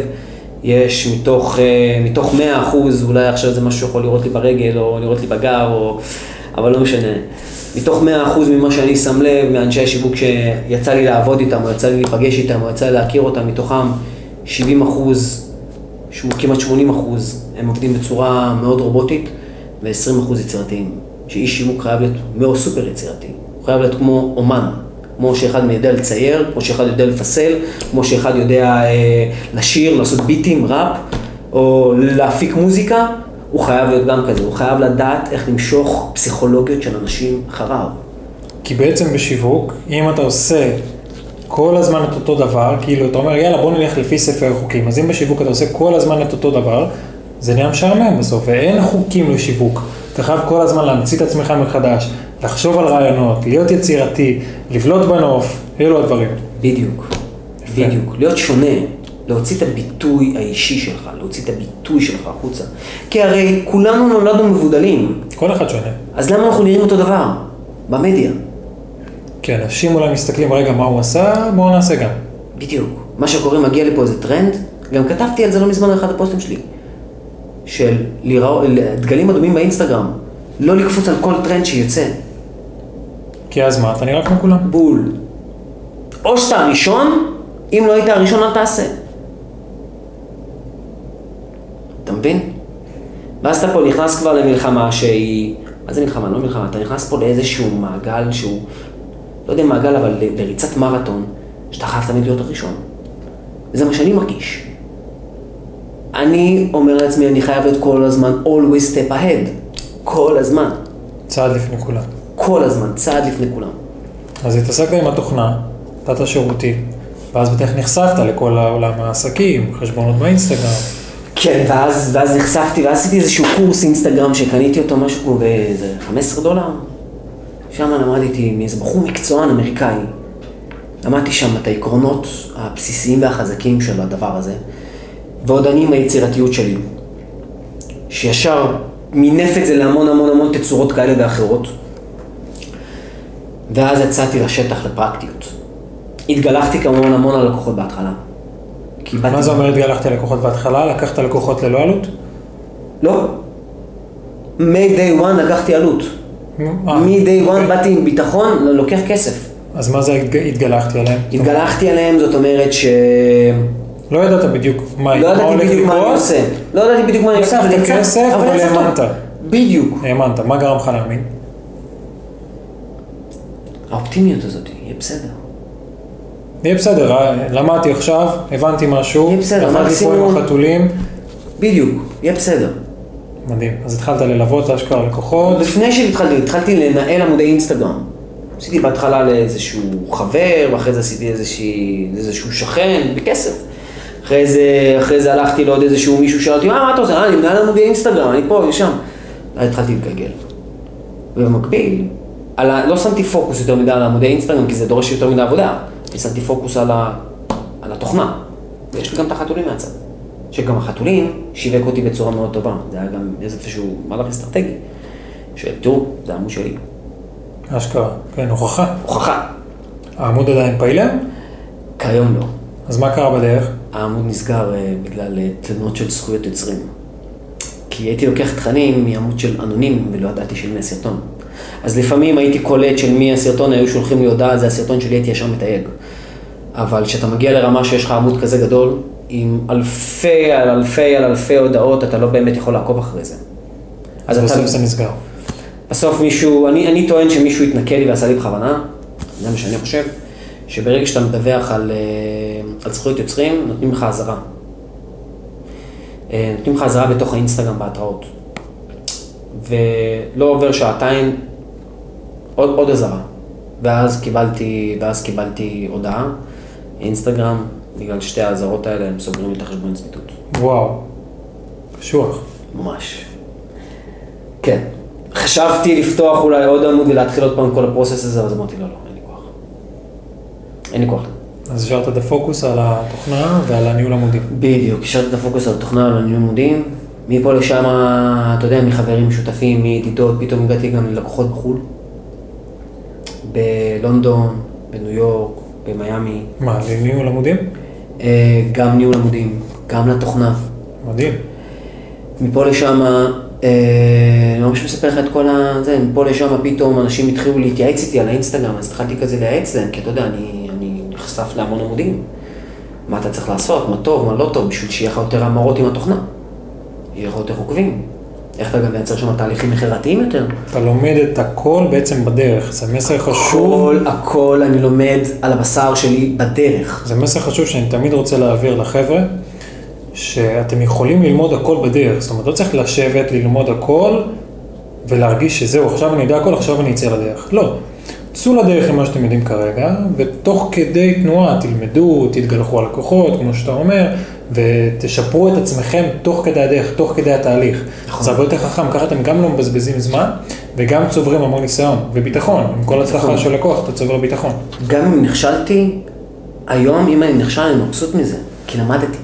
יש מתוך, מתוך מאה אחוז, אולי עכשיו זה משהו שיכול לראות לי ברגל, או לראות לי בגב, או... אבל לא משנה. מתוך מאה אחוז ממה שאני שם לב, מאנשי השיווק שיצא לי לעבוד איתם, או יצא לי לפגש איתם, או יצא לי להכיר אותם, מתוכם שבעים אחוז, שהוא כמעט שמונים אחוז, הם עובדים בצורה מאוד רובוטית, ו-עשרים אחוז יצירתיים. שאיש שיווק חייב להיות מאוד סופר יצירתי. הוא חייב להיות כמו אומן. כמו שאחד יודע לצייר, כמו שאחד יודע לפסל, כמו שאחד יודע אה, לשיר, לעשות ביטים, ראפ, או להפיק מוזיקה, הוא חייב להיות גם כזה, הוא חייב לדעת איך למשוך פסיכולוגיות של אנשים אחריו. כי בעצם בשיווק, אם אתה עושה כל הזמן את אותו דבר, כאילו אתה אומר, יאללה בוא נלך לפי ספר חוקים, אז אם בשיווק אתה עושה כל הזמן את אותו דבר, זה נהיה משעמם בסוף, ואין חוקים לשיווק. אתה חייב כל הזמן להמציא את עצמך מחדש, לחשוב על רעיונות, להיות יצירתי, לבלוט בנוף, אלו הדברים. בדיוק, בדיוק. להיות שונה, להוציא את הביטוי האישי שלך, להוציא את הביטוי שלך החוצה. כי הרי כולנו נולדנו מבודלים. כל אחד שונה. אז למה אנחנו נראים אותו דבר? במדיה. כן, אנשים אולי מסתכלים, רגע, מה הוא עשה, בואו נעשה גם. בדיוק. מה שקורה, מגיע לפה איזה טרנד, גם כתבתי על זה לא מזמן אחד הפוסטים שלי, של דגלים אדומים באינסטגרם, לא לקפוץ על כל טרנד שיוצא. כי אז מה, אתה נראה כמו כולם? בול. או שאתה הראשון, אם לא היית הראשון, אל תעשה. אתה מבין? ואז אתה פה נכנס כבר למלחמה שהיא... מה זה מלחמה? לא מלחמה. אתה נכנס פה לאיזשהו מעגל שהוא... לא יודע מעגל, אבל לריצת מרתון, שאתה חייב תמיד להיות הראשון. וזה מה שאני מרגיש. אני אומר לעצמי, אני חייב להיות כל הזמן always step ahead. כל הזמן. צעד לפני כולם. כל הזמן, צעד לפני כולם. אז התעסקת עם התוכנה, תת השירותים, ואז בטח נחשפת לכל העולם העסקים, חשבונות באינסטגרם. כן, ואז, ואז נחשפתי, ואז עשיתי איזשהו קורס אינסטגרם שקניתי אותו משהו כמו באיזה חמישה עשר דולר. שם למדתי מאיזה בחור מקצוען אמריקאי. למדתי שם את העקרונות הבסיסיים והחזקים של הדבר הזה. ועוד אני עם היצירתיות שלי, שישר מינף את זה להמון המון המון תצורות כאלה ואחרות. ואז יצאתי לשטח לפרקטיות. התגלחתי כמובן המון על לקוחות בהתחלה. מה זה אומר התגלחתי על לקוחות בהתחלה? לקחת לקוחות ללא עלות? לא. מ-day one לקחתי עלות. מ-day one באתי עם ביטחון, לוקח כסף. אז מה זה התגלחתי עליהם? התגלחתי עליהם, זאת אומרת ש... לא ידעת בדיוק מה הולך לקרוס? לא ידעתי בדיוק מה אני עושה, אבל יצא. כסף, אבל האמנת. בדיוק. האמנת, מה גרם לך להאמין? האופטימיות הזאת, יהיה בסדר. יהיה בסדר, למדתי עכשיו, הבנתי משהו, יהיה בסדר, למדתי פה עם החתולים. בדיוק, יהיה בסדר. מדהים, אז התחלת ללוות אשכרה לקוחות. לפני שהתחלתי, התחלתי לנהל עמודי אינסטגרם. עשיתי בהתחלה לאיזשהו חבר, ואחרי זה עשיתי איזשהו שכן, בכסף. אחרי זה, אחרי זה הלכתי לעוד איזשהו מישהו, שאלתי, מה, מה אתה עושה? אני מנהל עמודי אינסטגרם, אני פה, אני שם. התחלתי להתגלגל. ובמקביל, על... לא שמתי פוקוס יותר מדי על עמודי אינסטגרם, כי זה דורש יותר מדי עבודה. אני שמתי פוקוס על, ה... על התוכנה. ויש לי גם את החתולים מהצד. שגם החתולים שיווק אותי בצורה מאוד טובה. זה היה גם איזשהו מהלך אסטרטגי. שואל, תראו, זה העמוד שלי. אשכרה, כן, הוכחה. הוכחה. העמוד עדיין פעילה? כיום לא. אז מה קרה בדרך? העמוד נסגר בגלל תלונות של זכויות יוצרים. כי הייתי לוקח תכנים מעמוד של אנונים, ולא ידעתי של מי הסרטון. אז לפעמים הייתי קולט של מי הסרטון, היו שולחים לי הודעה, זה הסרטון שלי, הייתי ישר מתייג. אבל כשאתה מגיע לרמה שיש לך עמוד כזה גדול, עם אלפי על אלפי על אלפי הודעות, אתה לא באמת יכול לעקוב אחרי זה. אז, אז בסוף אתה... זה נסגר. בסוף מישהו, אני, אני טוען שמישהו התנקה לי ועשה לי בכוונה, זה מה שאני חושב, שברגע שאתה מדווח על... על זכויות יוצרים, נותנים לך עזרה. נותנים לך עזרה בתוך האינסטגרם בהתראות. ולא עובר שעתיים, עוד, עוד עזרה. ואז קיבלתי, ואז קיבלתי הודעה, אינסטגרם, בגלל שתי העזרות האלה, הם סוגרים את החשבון הצמיתות. וואו, קשוח. ממש. כן. חשבתי לפתוח אולי עוד עמוד ולהתחיל עוד פעם כל הפרוסס הזה, אז אמרתי, לא, לא, אין לי כוח. אין לי כוח. אז השארת את הפוקוס על התוכנה ועל הניהול עמודים. בדיוק, השארת את הפוקוס על התוכנה ועל הניהול עמודים. מפה לשם, אתה יודע, מחברים שותפים, מידידות, פתאום הגעתי גם ללקוחות בחו"ל. בלונדון, בניו יורק, במיאמי. מה, לניהול עמודים? גם ניהול עמודים, גם לתוכנה. מדהים. מפה לשם, אני ממש מספר לך את כל זה, מפה לשם פתאום אנשים התחילו להתייעץ איתי על האינסטגרם, אז התחלתי כזה לייעץ להם, כי אתה יודע, אני נחשף להמון עמודים. מה אתה צריך לעשות, מה טוב, מה לא טוב, בשביל שיהיה לך יותר המרות עם התוכנה. יהיה לך יותר עוקבים. איך אתה גם לייצר שם תהליכים מחירתיים יותר? אתה לומד את הכל בעצם בדרך, זה מסר חשוב. הכל, הכל אני לומד על הבשר שלי בדרך. זה מסר חשוב שאני תמיד רוצה להעביר לחבר'ה, שאתם יכולים ללמוד הכל בדרך, זאת אומרת, לא צריך לשבת, ללמוד הכל, ולהרגיש שזהו, עכשיו אני יודע הכל, עכשיו אני אצא לדרך. לא. צאו לדרך עם מה שאתם יודעים כרגע, ותוך כדי תנועה תלמדו, תתגלחו על לקוחות, כמו שאתה אומר, ותשפרו את עצמכם תוך כדי הדרך, תוך כדי התהליך. זה הרבה יותר חכם, ככה אתם גם לא מבזבזים זמן, וגם צוברים המון ניסיון, וביטחון. עם כל הצלחה של לקוח, אתה צובר ביטחון. גם אם נכשלתי, היום אם אני נכשל, אני מבסוט מזה, כי למדתי.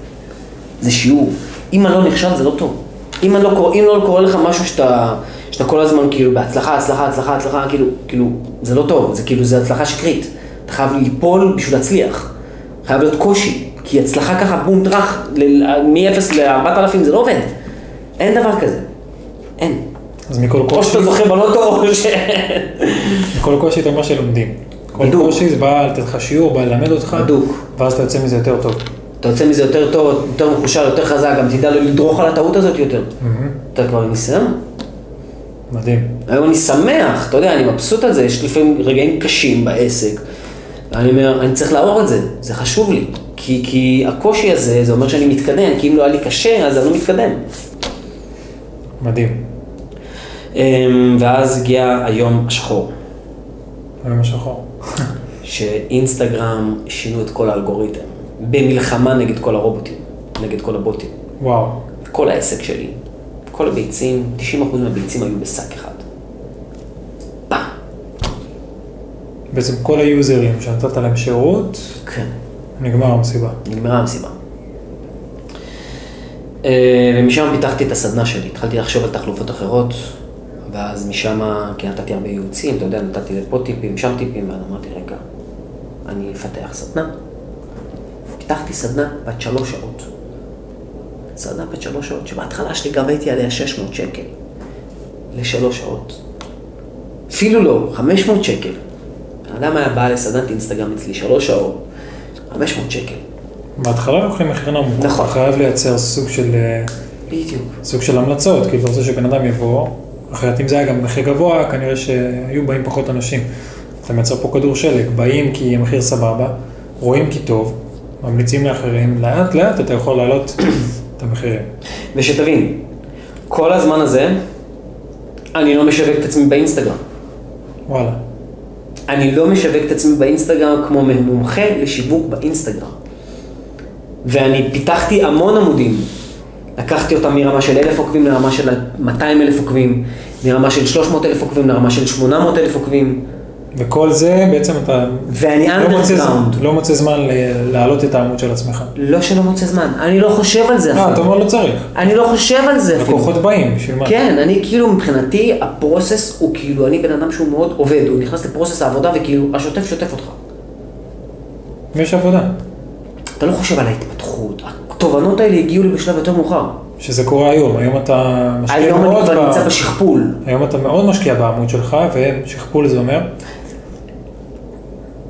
זה שיעור. אם אני לא נכשל, זה לא טוב. אם אני לא קורא, אם לא קורא לך משהו שאתה... שאתה כל הזמן כאילו בהצלחה, הצלחה, הצלחה, הצלחה, כאילו, כאילו, זה לא טוב, זה כאילו, זה הצלחה שקרית. אתה חייב ליפול בשביל להצליח. חייב להיות קושי, כי הצלחה ככה, בום, דרך, מ-אפס ל-ארבעת אלפים, זה לא עובד. אין דבר כזה. אין. אז מכל קושי... או שאתה זוכה בלוטו, או ש... מכל קושי אתה אומר שלומדים. כל קושי זה בא לתת לך שיעור, בא ללמד אותך, ואז אתה יוצא מזה יותר טוב. אתה יוצא מזה יותר טוב, יותר מחושר, יותר חזק, גם תדע לדרוך על הטעות הזאת יותר. אתה כבר ניסיון? מדהים. היום אני שמח, אתה יודע, אני מבסוט על זה, יש לפעמים רגעים קשים בעסק. אני אומר, אני צריך לעבור את זה, זה חשוב לי. כי, כי הקושי הזה, זה אומר שאני מתקדם, כי אם לא היה לי קשה, אז אני לא מתקדם. מדהים. ואז הגיע היום השחור. היום השחור. שאינסטגרם שינו את כל האלגוריתם. במלחמה נגד כל הרובוטים, נגד כל הבוטים. וואו. כל העסק שלי. כל הביצים, תשעים אחוז מהביצים היו בסק אחד. פעם. בעצם כל היוזרים שנתת להם שירות, כן. נגמרה המסיבה. נגמרה המסיבה. ומשם פיתחתי את הסדנה שלי, התחלתי לחשוב על תחלופות אחרות, ואז משם, כי נתתי הרבה ייעוצים, אתה יודע, נתתי לפה טיפים, שם טיפים, ואני אמרתי, רגע, אני אפתח סדנה. פיתחתי סדנה בת שלוש שעות. סדנה בת שלוש שעות, שבהתחלה שלי גביתי עליה שש מאות שקל לשלוש שעות. אפילו לא, חמש מאות שקל. האדם היה בא לסדנת אינסטגרם אצלי, שלוש שעות, חמש מאות שקל. בהתחלה לוקחים מחיר נמוך. נכון. חייב לייצר סוג של... בדיוק. סוג של המלצות, כי אתה רוצה שבן אדם יבוא, אחרת אם זה היה גם מחיר גבוה, כנראה שהיו באים פחות אנשים. אתה מייצר פה כדור שלג, באים כי המחיר סבבה, רואים כי טוב, ממליצים לאחרים, לאט לאט אתה יכול לעלות... את המחירים. ושתבין, כל הזמן הזה, אני לא משווק את עצמי באינסטגרם. וואלה. אני לא משווק את עצמי באינסטגרם כמו מומחה לשיווק באינסטגרם. ואני פיתחתי המון עמודים. לקחתי אותם מרמה של אלף עוקבים לרמה של מאתיים אלף עוקבים, מרמה של שלוש מאות אלף עוקבים לרמה של שמונה מאות אלף עוקבים. וכל זה בעצם אתה לא מוצא זמן להעלות את העמוד של עצמך. לא שלא מוצא זמן, אני לא חושב על זה אפילו. אתה אומר לא צריך. אני לא חושב על זה אפילו. לקוחות באים, בשביל מה? כן, אני כאילו מבחינתי הפרוסס הוא כאילו, אני בן אדם שהוא מאוד עובד, הוא נכנס לפרוסס העבודה וכאילו השוטף שוטף אותך. ויש עבודה. אתה לא חושב על ההתפתחות, התובנות האלה הגיעו לי בשלב יותר מאוחר. שזה קורה היום, היום אתה משקיע מאוד... היום אני כבר נמצא בשכפול. היום אתה מאוד משקיע בעמוד שלך, ושכפול זה אומר?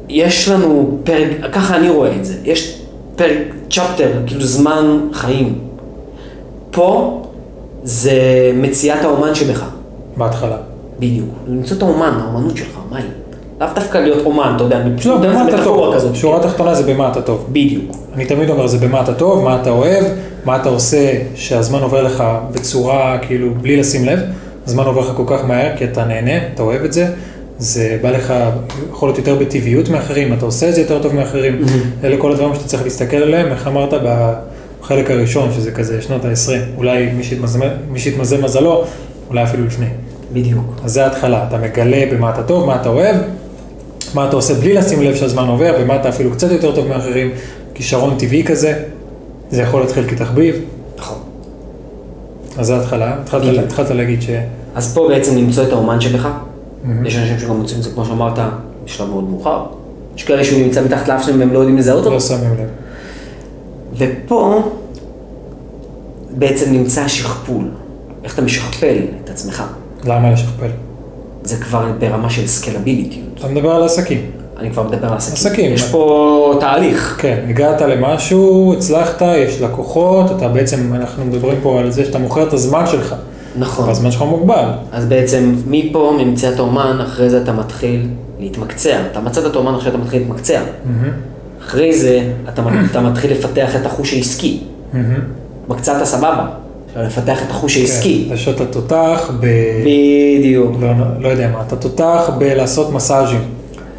יש לנו פרק, ככה אני רואה את זה, יש פרק, צ'פטר, כאילו זמן חיים. פה זה מציאת האומן שבך. בהתחלה. בדיוק. למצוא את האומן, האומנות שלך, מה היא? לאו דווקא להיות אומן, אתה יודע, אני פשוט לא, יודע איזה מטאפורה כזאת. שורה תחתונה זה במה אתה טוב. בדיוק. אני תמיד אומר, זה במה אתה טוב, מה אתה אוהב, מה אתה עושה שהזמן עובר לך בצורה, כאילו, בלי לשים לב. הזמן עובר לך כל כך מהר, כי אתה נהנה, אתה אוהב את זה. זה בא לך, יכול להיות יותר בטבעיות מאחרים, אתה עושה את זה יותר טוב מאחרים. אלה כל הדברים שאתה צריך להסתכל עליהם, איך אמרת בחלק הראשון, שזה כזה שנות ה-עשרים, אולי מי שהתמזל מזלו, אולי אפילו לפני. בדיוק. אז זה ההתחלה, אתה מגלה במה אתה טוב, מה אתה אוהב, מה אתה עושה בלי לשים לב שהזמן עובר, ומה אתה אפילו קצת יותר טוב מאחרים, כישרון טבעי כזה, זה יכול להתחיל כתחביב. נכון. אז זה התחלה, התחלת להגיד ש... אז פה בעצם למצוא את האומן שבך, יש אנשים שגם מוצאים את זה, כמו שאמרת, בשלב מאוד מאוחר, יש כאלה שהוא נמצא מתחת לאף שלהם והם לא יודעים לזהות אותו. לא שמים לב. ופה בעצם נמצא השכפול. איך אתה משכפל את עצמך? למה לשכפל? זה כבר ברמה של סקלביליטיות. אתה מדבר על עסקים. אני כבר מדבר על עסקים. עסקים. יש פה תהליך. כן, הגעת למשהו, הצלחת, יש לקוחות, אתה בעצם, אנחנו מדברים פה על זה שאתה מוכר את הזמן שלך. נכון. והזמן שלך מוגבל. אז בעצם מפה, ממציאת אומן, אחרי זה אתה מתחיל להתמקצע. אתה מצאת את אומן, אחרי אתה מתחיל להתמקצע. אחרי זה אתה, אתה מתחיל לפתח את החוש העסקי. מקצעת הסבבה. לפתח את החוש העסקי. כן, שאתה תותח ב... בדיוק. לא, לא יודע מה, אתה תותח בלעשות מסאז'ים.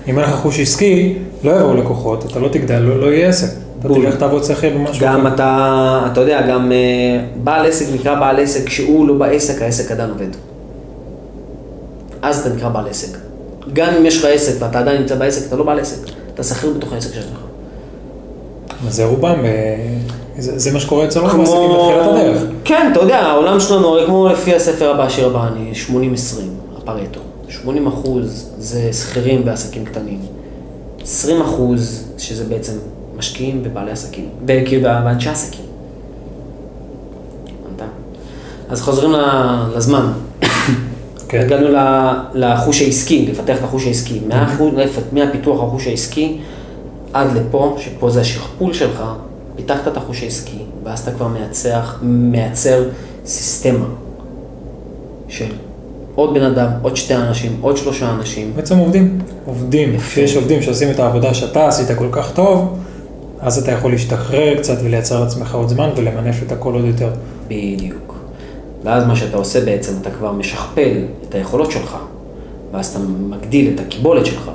אם אין לך חוש עסקי, לא יבואו לקוחות, אתה לא תגדל, לא, לא יהיה עסק. אתה תלך תעבוד שכיר במשהו. גם אתה, אתה יודע, גם uh, בעל עסק נקרא בעל עסק, שהוא לא בעסק, העסק עדיין עובד. אז אתה נקרא בעל עסק. גם אם יש לך עסק ואתה עדיין נמצא בעסק, אתה לא בעל עסק. אתה שכיר בתוך העסק שלך. זה רובם, זה, זה מה שקורה אצל רוב העסקים בתחילת הדרך. כן, אתה יודע, העולם שלנו הרי כמו לפי הספר הבא, שיר הבא, אני שמונים עשרים, הפרטו. שמונים אחוז זה שכירים בעסקים קטנים. עשרים אחוז שזה בעצם משקיעים בבעלי עסקים, כאילו באנשי עסקים. אז חוזרים לזמן. הגענו לחוש העסקי, לפתח את החוש העסקי. מהפיתוח החוש העסקי עד לפה, שפה זה השכפול שלך, פיתחת את החוש העסקי, ואז אתה כבר מייצר סיסטמה של עוד בן אדם, עוד שתי אנשים, עוד שלושה אנשים. בעצם עובדים. עובדים. כשיש עובדים שעושים את העבודה שאתה עשית כל כך טוב, אז אתה יכול להשתחרר קצת ולייצר לעצמך עוד זמן ולמנף את הכל עוד יותר. בדיוק. ואז מה שאתה עושה בעצם, אתה כבר משכפל את היכולות שלך, ואז אתה מגדיל את הקיבולת שלך.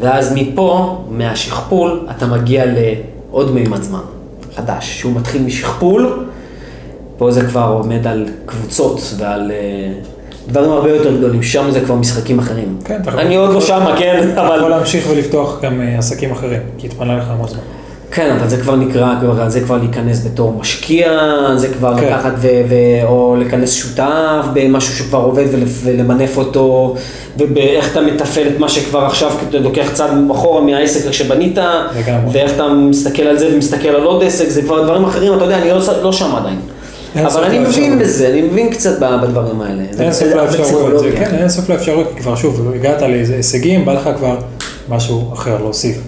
ואז מפה, מהשכפול, אתה מגיע לעוד מימד זמן חדש, שהוא מתחיל משכפול, פה זה כבר עומד על קבוצות ועל דברים הרבה יותר גדולים, שם זה כבר משחקים אחרים. כן, אני עוד לא שמה, כן, אבל... אתה יכול להמשיך ולפתוח גם עסקים אחרים, כי התפנה לך המון זמן. כן, אבל זה כבר נקרא, זה כבר להיכנס בתור משקיע, זה כבר לקחת או להיכנס שותף במשהו שכבר עובד ולמנף אותו, ואיך אתה מתפעל את מה שכבר עכשיו, אתה לוקח צד אחורה מהעסק שבנית, ואיך אתה מסתכל על זה ומסתכל על עוד עסק, זה כבר דברים אחרים, אתה יודע, אני לא שם עדיין. אבל אני מבין בזה, אני מבין קצת בדברים האלה. אין סוף לאפשרות, זה כן, אין סוף לאפשרות, כי כבר שוב, הגעת לאיזה הישגים, בא לך כבר משהו אחר להוסיף.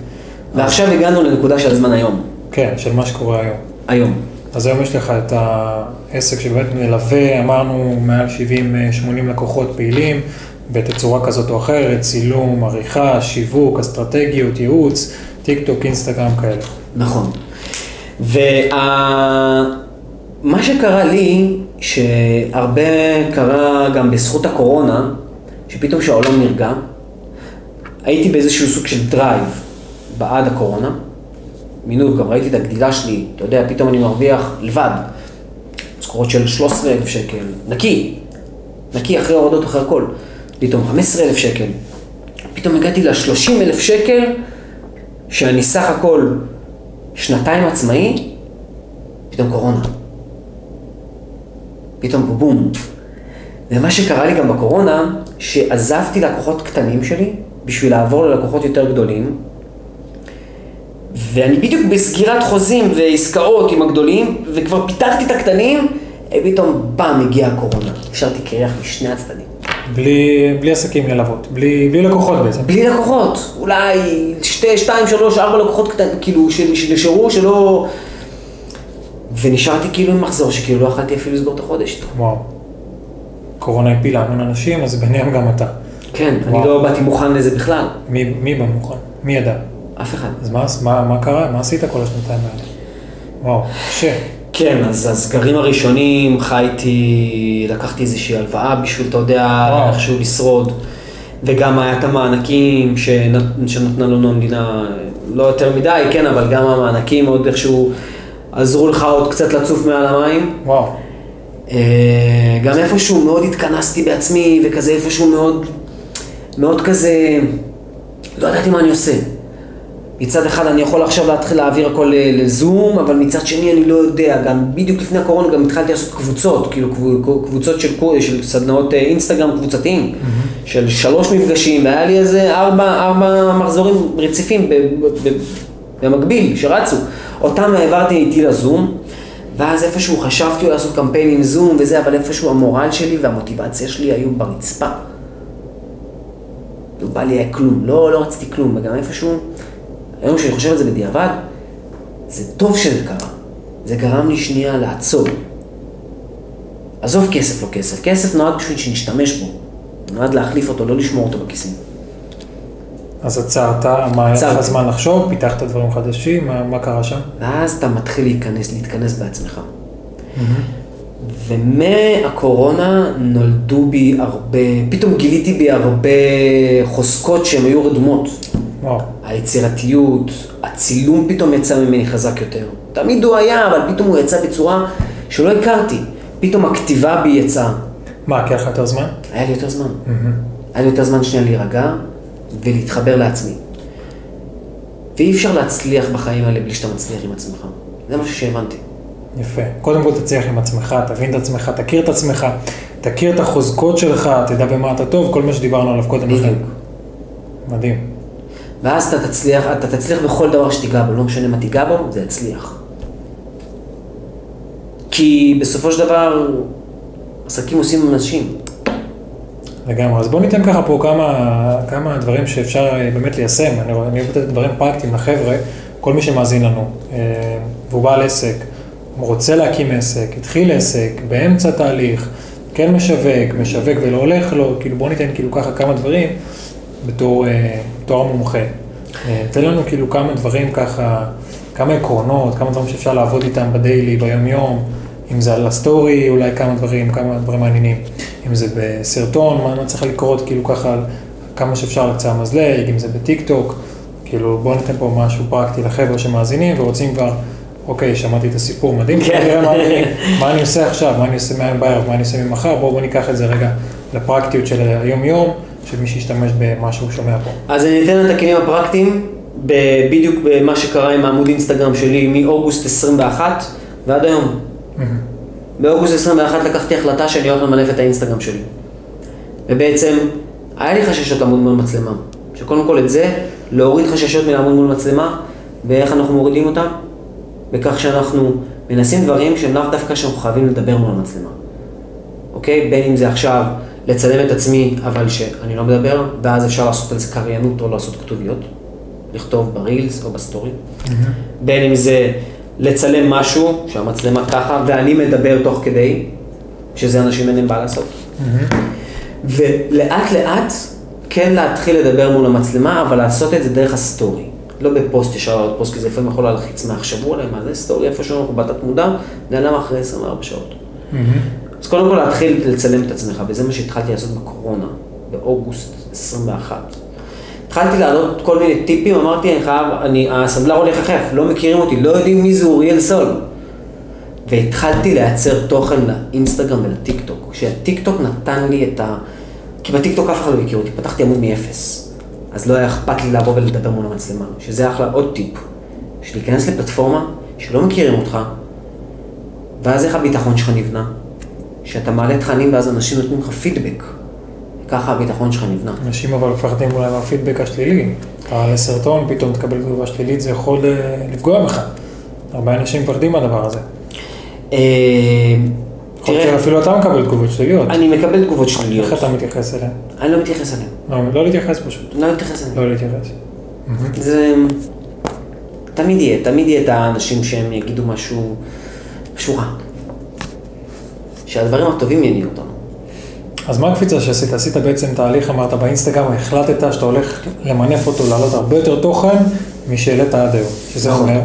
ועכשיו הגענו לנקודה של הזמן היום. כן, של מה שקורה היום. היום. אז היום יש לך את העסק שבאמת מלווה, אמרנו מעל שבעים שמונים לקוחות פעילים, בתצורה כזאת או אחרת, צילום, עריכה, שיווק, אסטרטגיות, ייעוץ, טיק טוק, אינסטגרם כאלה. נכון. ומה שקרה לי, שהרבה קרה גם בזכות הקורונה, שפתאום שהעולם נרגע, הייתי באיזשהו סוג של דרייב. בעד הקורונה, מינו, גם ראיתי את הגדילה שלי, אתה יודע, פתאום אני מרוויח לבד, משכורות של שלושה עשר אלף שקל, נקי, נקי אחרי הורדות, אחרי הכל, פתאום חמישה עשר אלף שקל, פתאום הגעתי ל-שלושים אלף שקל, שאני סך הכל שנתיים עצמאי, פתאום קורונה, פתאום בום. ומה שקרה לי גם בקורונה, שעזבתי לקוחות קטנים שלי, בשביל לעבור ללקוחות יותר גדולים, ואני בדיוק בסגירת חוזים ועסקאות עם הגדולים, וכבר פיתחתי את הקטנים, פתאום פעם הגיעה הקורונה. השארתי קרח משני הצדדים. בלי, בלי עסקים ללוות, בלי, בלי לקוחות בעצם. בלי לקוחות, אולי שתי, שתיים, שלוש, ארבע לקוחות קטנים, כאילו, שנשארו, שלא... ונשארתי כאילו עם מחזור, שכאילו לא יכלתי אפילו לסגור את החודש. וואו. קורונה הפילה המון אנשים, אז ביניהם גם אתה. כן, וואו. אני לא באתי מוכן לזה בכלל. מי, מי בא מוכן? מי ידע? אף אחד. אז מה, מה, מה קרה? מה עשית כל השנתיים האלה? וואו, קשה. כן, אז הסגרים הראשונים חייתי, לקחתי איזושהי הלוואה בשביל, אתה יודע, איכשהו לשרוד, וגם היה את המענקים שנתנה לנו המדינה, לא יותר מדי, כן, אבל גם המענקים עוד איכשהו עזרו לך עוד קצת לצוף מעל המים. וואו. גם איפשהו מאוד התכנסתי בעצמי, וכזה איפשהו מאוד, מאוד כזה, לא ידעתי מה אני עושה. מצד אחד אני יכול עכשיו להתחיל להעביר הכל לזום, אבל מצד שני אני לא יודע, גם בדיוק לפני הקורונה גם התחלתי לעשות קבוצות, כאילו קבוצות של, של סדנאות אינסטגרם קבוצתיים, mm-hmm. של שלוש מפגשים, והיה לי איזה ארבע, ארבע מחזורים רציפים במקביל, שרצו. אותם העברתי איתי לזום, ואז איפשהו חשבתי לעשות קמפיין עם זום וזה, אבל איפשהו המורל שלי והמוטיבציה שלי היו ברצפה. לא בא לי היה כלום, לא, לא רציתי כלום, וגם איפשהו, היום שאני חושב על זה בדיעבד, זה טוב שזה קרה. זה גרם לי שנייה לעצור. עזוב כסף, לא כסף. כסף נועד בשביל שנשתמש בו. נועד להחליף אותו, לא לשמור אותו בכיסים. אז עצרת, מה היה לך זמן לחשוב? פיתחת דברים חדשים? מה, מה קרה שם? ואז אתה מתחיל להיכנס, להתכנס בעצמך. ומהקורונה נולדו בי הרבה, פתאום גיליתי בי הרבה חוזקות שהן היו רדומות. וואו. היצירתיות, הצילום פתאום יצא ממני חזק יותר. תמיד הוא היה, אבל פתאום הוא יצא בצורה שלא הכרתי. פתאום הכתיבה בי יצאה. מה, כי היה לך יותר זמן? היה לי יותר זמן. Mm-hmm. היה לי יותר זמן שנייה להירגע ולהתחבר לעצמי. ואי אפשר להצליח בחיים האלה בלי שאתה מצליח עם עצמך. זה משהו שהאמנתי. יפה. קודם כל תצליח עם עצמך, תבין את עצמך, תכיר את עצמך, תכיר את החוזקות שלך, תדע במה אתה טוב, כל מה שדיברנו עליו קודם לכן. מדהים. ואז אתה תצליח, אתה תצליח בכל דבר שתיגע בו, לא משנה מה תיגע בו, זה יצליח. כי בסופו של דבר, עסקים עושים עם אנשים. לגמרי, אז בואו ניתן ככה פה כמה, כמה דברים שאפשר באמת ליישם. אני, אני אוהב את הדברים פרקטיים לחבר'ה, כל מי שמאזין לנו, והוא בעל עסק, רוצה להקים עסק, התחיל עסק, באמצע תהליך, כן משווק, משווק ולא הולך לו, כאילו בואו ניתן כאילו ככה כמה דברים בתור, בתור המומחה. תן לנו כאילו כמה דברים ככה, כמה עקרונות, כמה דברים שאפשר לעבוד איתם בדיילי, ביום יום, אם זה על הסטורי, אולי כמה דברים, כמה דברים מעניינים, אם זה בסרטון, מה אני צריך לקרות כאילו ככה, כמה שאפשר לקצה המזלג, אם זה בטיקטוק, כאילו בואו ניתן פה משהו פרקטי לחבר'ה שמאזינים ורוצים כבר, אוקיי, שמעתי את הסיפור, מדהים, מה אני עושה עכשיו, מה אני עושה מהיום בערב, מה אני עושה ממחר, בואו ניקח את זה רגע לפרקטיות של היום יום, שמי שישתמש במשהו שומע פה. אז אני אתן את הכלים הפרקטיים, בדיוק במה שקרה עם העמוד אינסטגרם שלי מאוגוסט עשרים ואחת ועד היום. באוגוסט עשרים ואחת לקחתי החלטה שאני הולך למנף את האינסטגרם שלי. ובעצם, היה לי חששות לעמוד מול מצלמה. שקודם כל את זה, להוריד חששות מלעמוד מול מצלמה, ואיך אנחנו מורידים אותם? בכך שאנחנו מנסים דברים שהם לאו דווקא שאנחנו חייבים לדבר מול המצלמה. אוקיי? בין אם זה עכשיו לצלם את עצמי, אבל שאני לא מדבר, ואז אפשר לעשות על זה קריינות או לעשות כתוביות. לכתוב ברילס או בסטורי. בין אם זה לצלם משהו, שהמצלמה ככה, ואני מדבר תוך כדי, שזה אנשים אינם בא לעשות. ולאט לאט כן להתחיל לדבר מול המצלמה, אבל לעשות את זה דרך הסטורי. לא בפוסט, ישר לעוד פוסט, כי זה לפעמים יכול להלחיץ מהחשבו עליהם, מה זה סטורי, איפה שאנחנו בתת מודע, נעלם אחרי עשרים וארבע שעות. אז קודם כל להתחיל לצלם את עצמך, וזה מה שהתחלתי לעשות בקורונה, באוגוסט עשרים ואחת. התחלתי לענות כל מיני טיפים, אמרתי, אני חייב, אני, הסמלר הולך אחף, לא מכירים אותי, לא יודעים מי זה אוריאל סול. והתחלתי לייצר תוכן לאינסטגרם ולטיקטוק, שהטיקטוק נתן לי את ה... כי בטיקטוק אף אחד לא הכיר אותי, פתחתי עמוד מאפס. אז לא היה אכפת לי לבוא ולדבר מול המצלמה, שזה אחלה עוד טיפ, שלהיכנס לפלטפורמה שלא מכירים אותך, ואז איך הביטחון שלך נבנה, שאתה מעלה תכנים ואז אנשים נותנים לך פידבק. ככה הביטחון שלך נבנה. אנשים אבל מפחדים אולי מהפידבק השלילי. אתה לסרטון, פתאום תקבל תגובה שלילית, זה יכול לפגוע בך. הרבה אנשים מפחדים מהדבר הזה. יכול להיות שאפילו אתה מקבל תגובות שליליות. אני מקבל תגובות שליליות. איך אתה מתייחס אליהן? אני לא מתייחס אליהן. לא, לא להתייחס פשוט. לא להתייחס אליהן. לא להתייחס. זה... תמיד יהיה, תמיד יהיה את האנשים שהם יגידו משהו... משהו רע. שהדברים הטובים יניעו אותנו. אז מה הקפיצה שעשית? עשית בעצם תהליך, אמרת באינסטגרם, החלטת שאתה הולך למנף אותו, לעלות הרבה יותר תוכן משאלת עד היום, שזה אומר?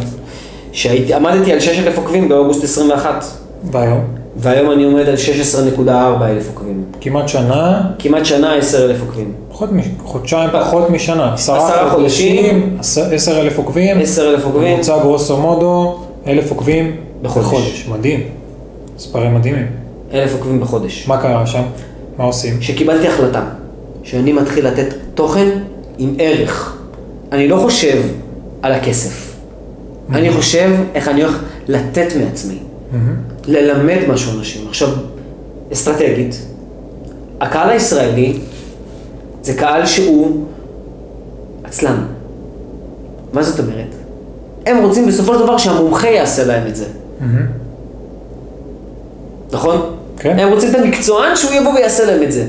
שעמדתי על שישה אלף עוקבים באוגוסט עשרים ואחת. והיום? והיום אני עומד על שש עשרה נקודה ארבע אלף עוקבים. כמעט שנה? כמעט שנה עשרת אלפים עוקבים. חודשיים פחות משנה. עשרה חודשים? עשרת אלפים עוקבים. עשרת אלפים עוקבים. ממוצע גרוסו מודו, אלף עוקבים בחודש. מדהים. מספרים מדהימים. אלף עוקבים בחודש. מה קרה שם? מה עושים? שקיבלתי החלטה, שאני מתחיל לתת תוכן עם ערך. אני לא חושב על הכסף. Mm-hmm. אני חושב איך אני הולך לתת מעצמי. Mm-hmm. ללמד משהו אנשים. עכשיו, אסטרטגית, הקהל הישראלי זה קהל שהוא עצלן. מה זאת אומרת? הם רוצים בסופו של דבר שהמומחה יעשה להם את זה. נכון? כן. הם רוצים את המקצוען שהוא יבוא ויעשה להם את זה.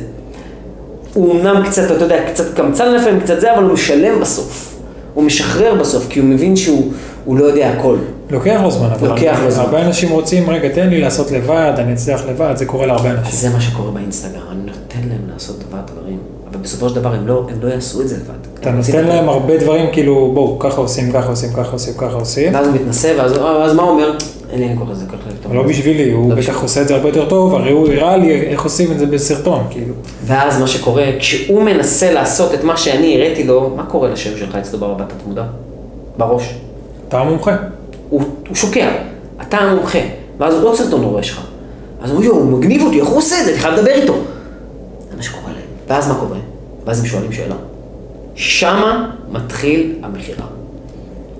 הוא אמנם קצת, אתה יודע, קצת קמצן לפעמים, קצת זה, אבל הוא משלם בסוף. הוא משחרר בסוף, כי הוא מבין שהוא לא יודע הכל. לוקח לו זמן, אבל הרבה אנשים רוצים, רגע, תן לי לעשות לבד, אני אצליח לבד, זה קורה להרבה אנשים. אז זה מה שקורה באינסטגרם, אני נותן להם לעשות לבד דברים, אבל בסופו של דבר הם לא, הם לא יעשו את זה לבד. אתה נותן להם הרבה דברים, כאילו, בואו, ככה עושים, ככה עושים, ככה עושים, ככה עושים. ואז הוא מתנסה, ואז מה הוא אומר? אין לי כוח לזה, ככה לכתוב. לא בשבילי, הוא בטח עושה את זה הרבה יותר טוב, הרי הוא הראה לי איך עושים את זה בסרטון, כאילו. ואז מה שקורה, כשהוא מנסה לעשות את מה שאני הראיתי לו, מה קורה לשם שלך אצלו ברבת התמודה? בראש. אתה המומחה. הוא שוקע, אתה המומחה, ואז עוד סרטון הוא רואה שלך. אז הוא, יואו, הוא מגניב אותי, איך הוא עושה את זה? אני חייב לדבר איתו. זה מה שקורה להם. ואז מה קורה? ואז הם שואלים שאלה. שמה מתחיל המחירה.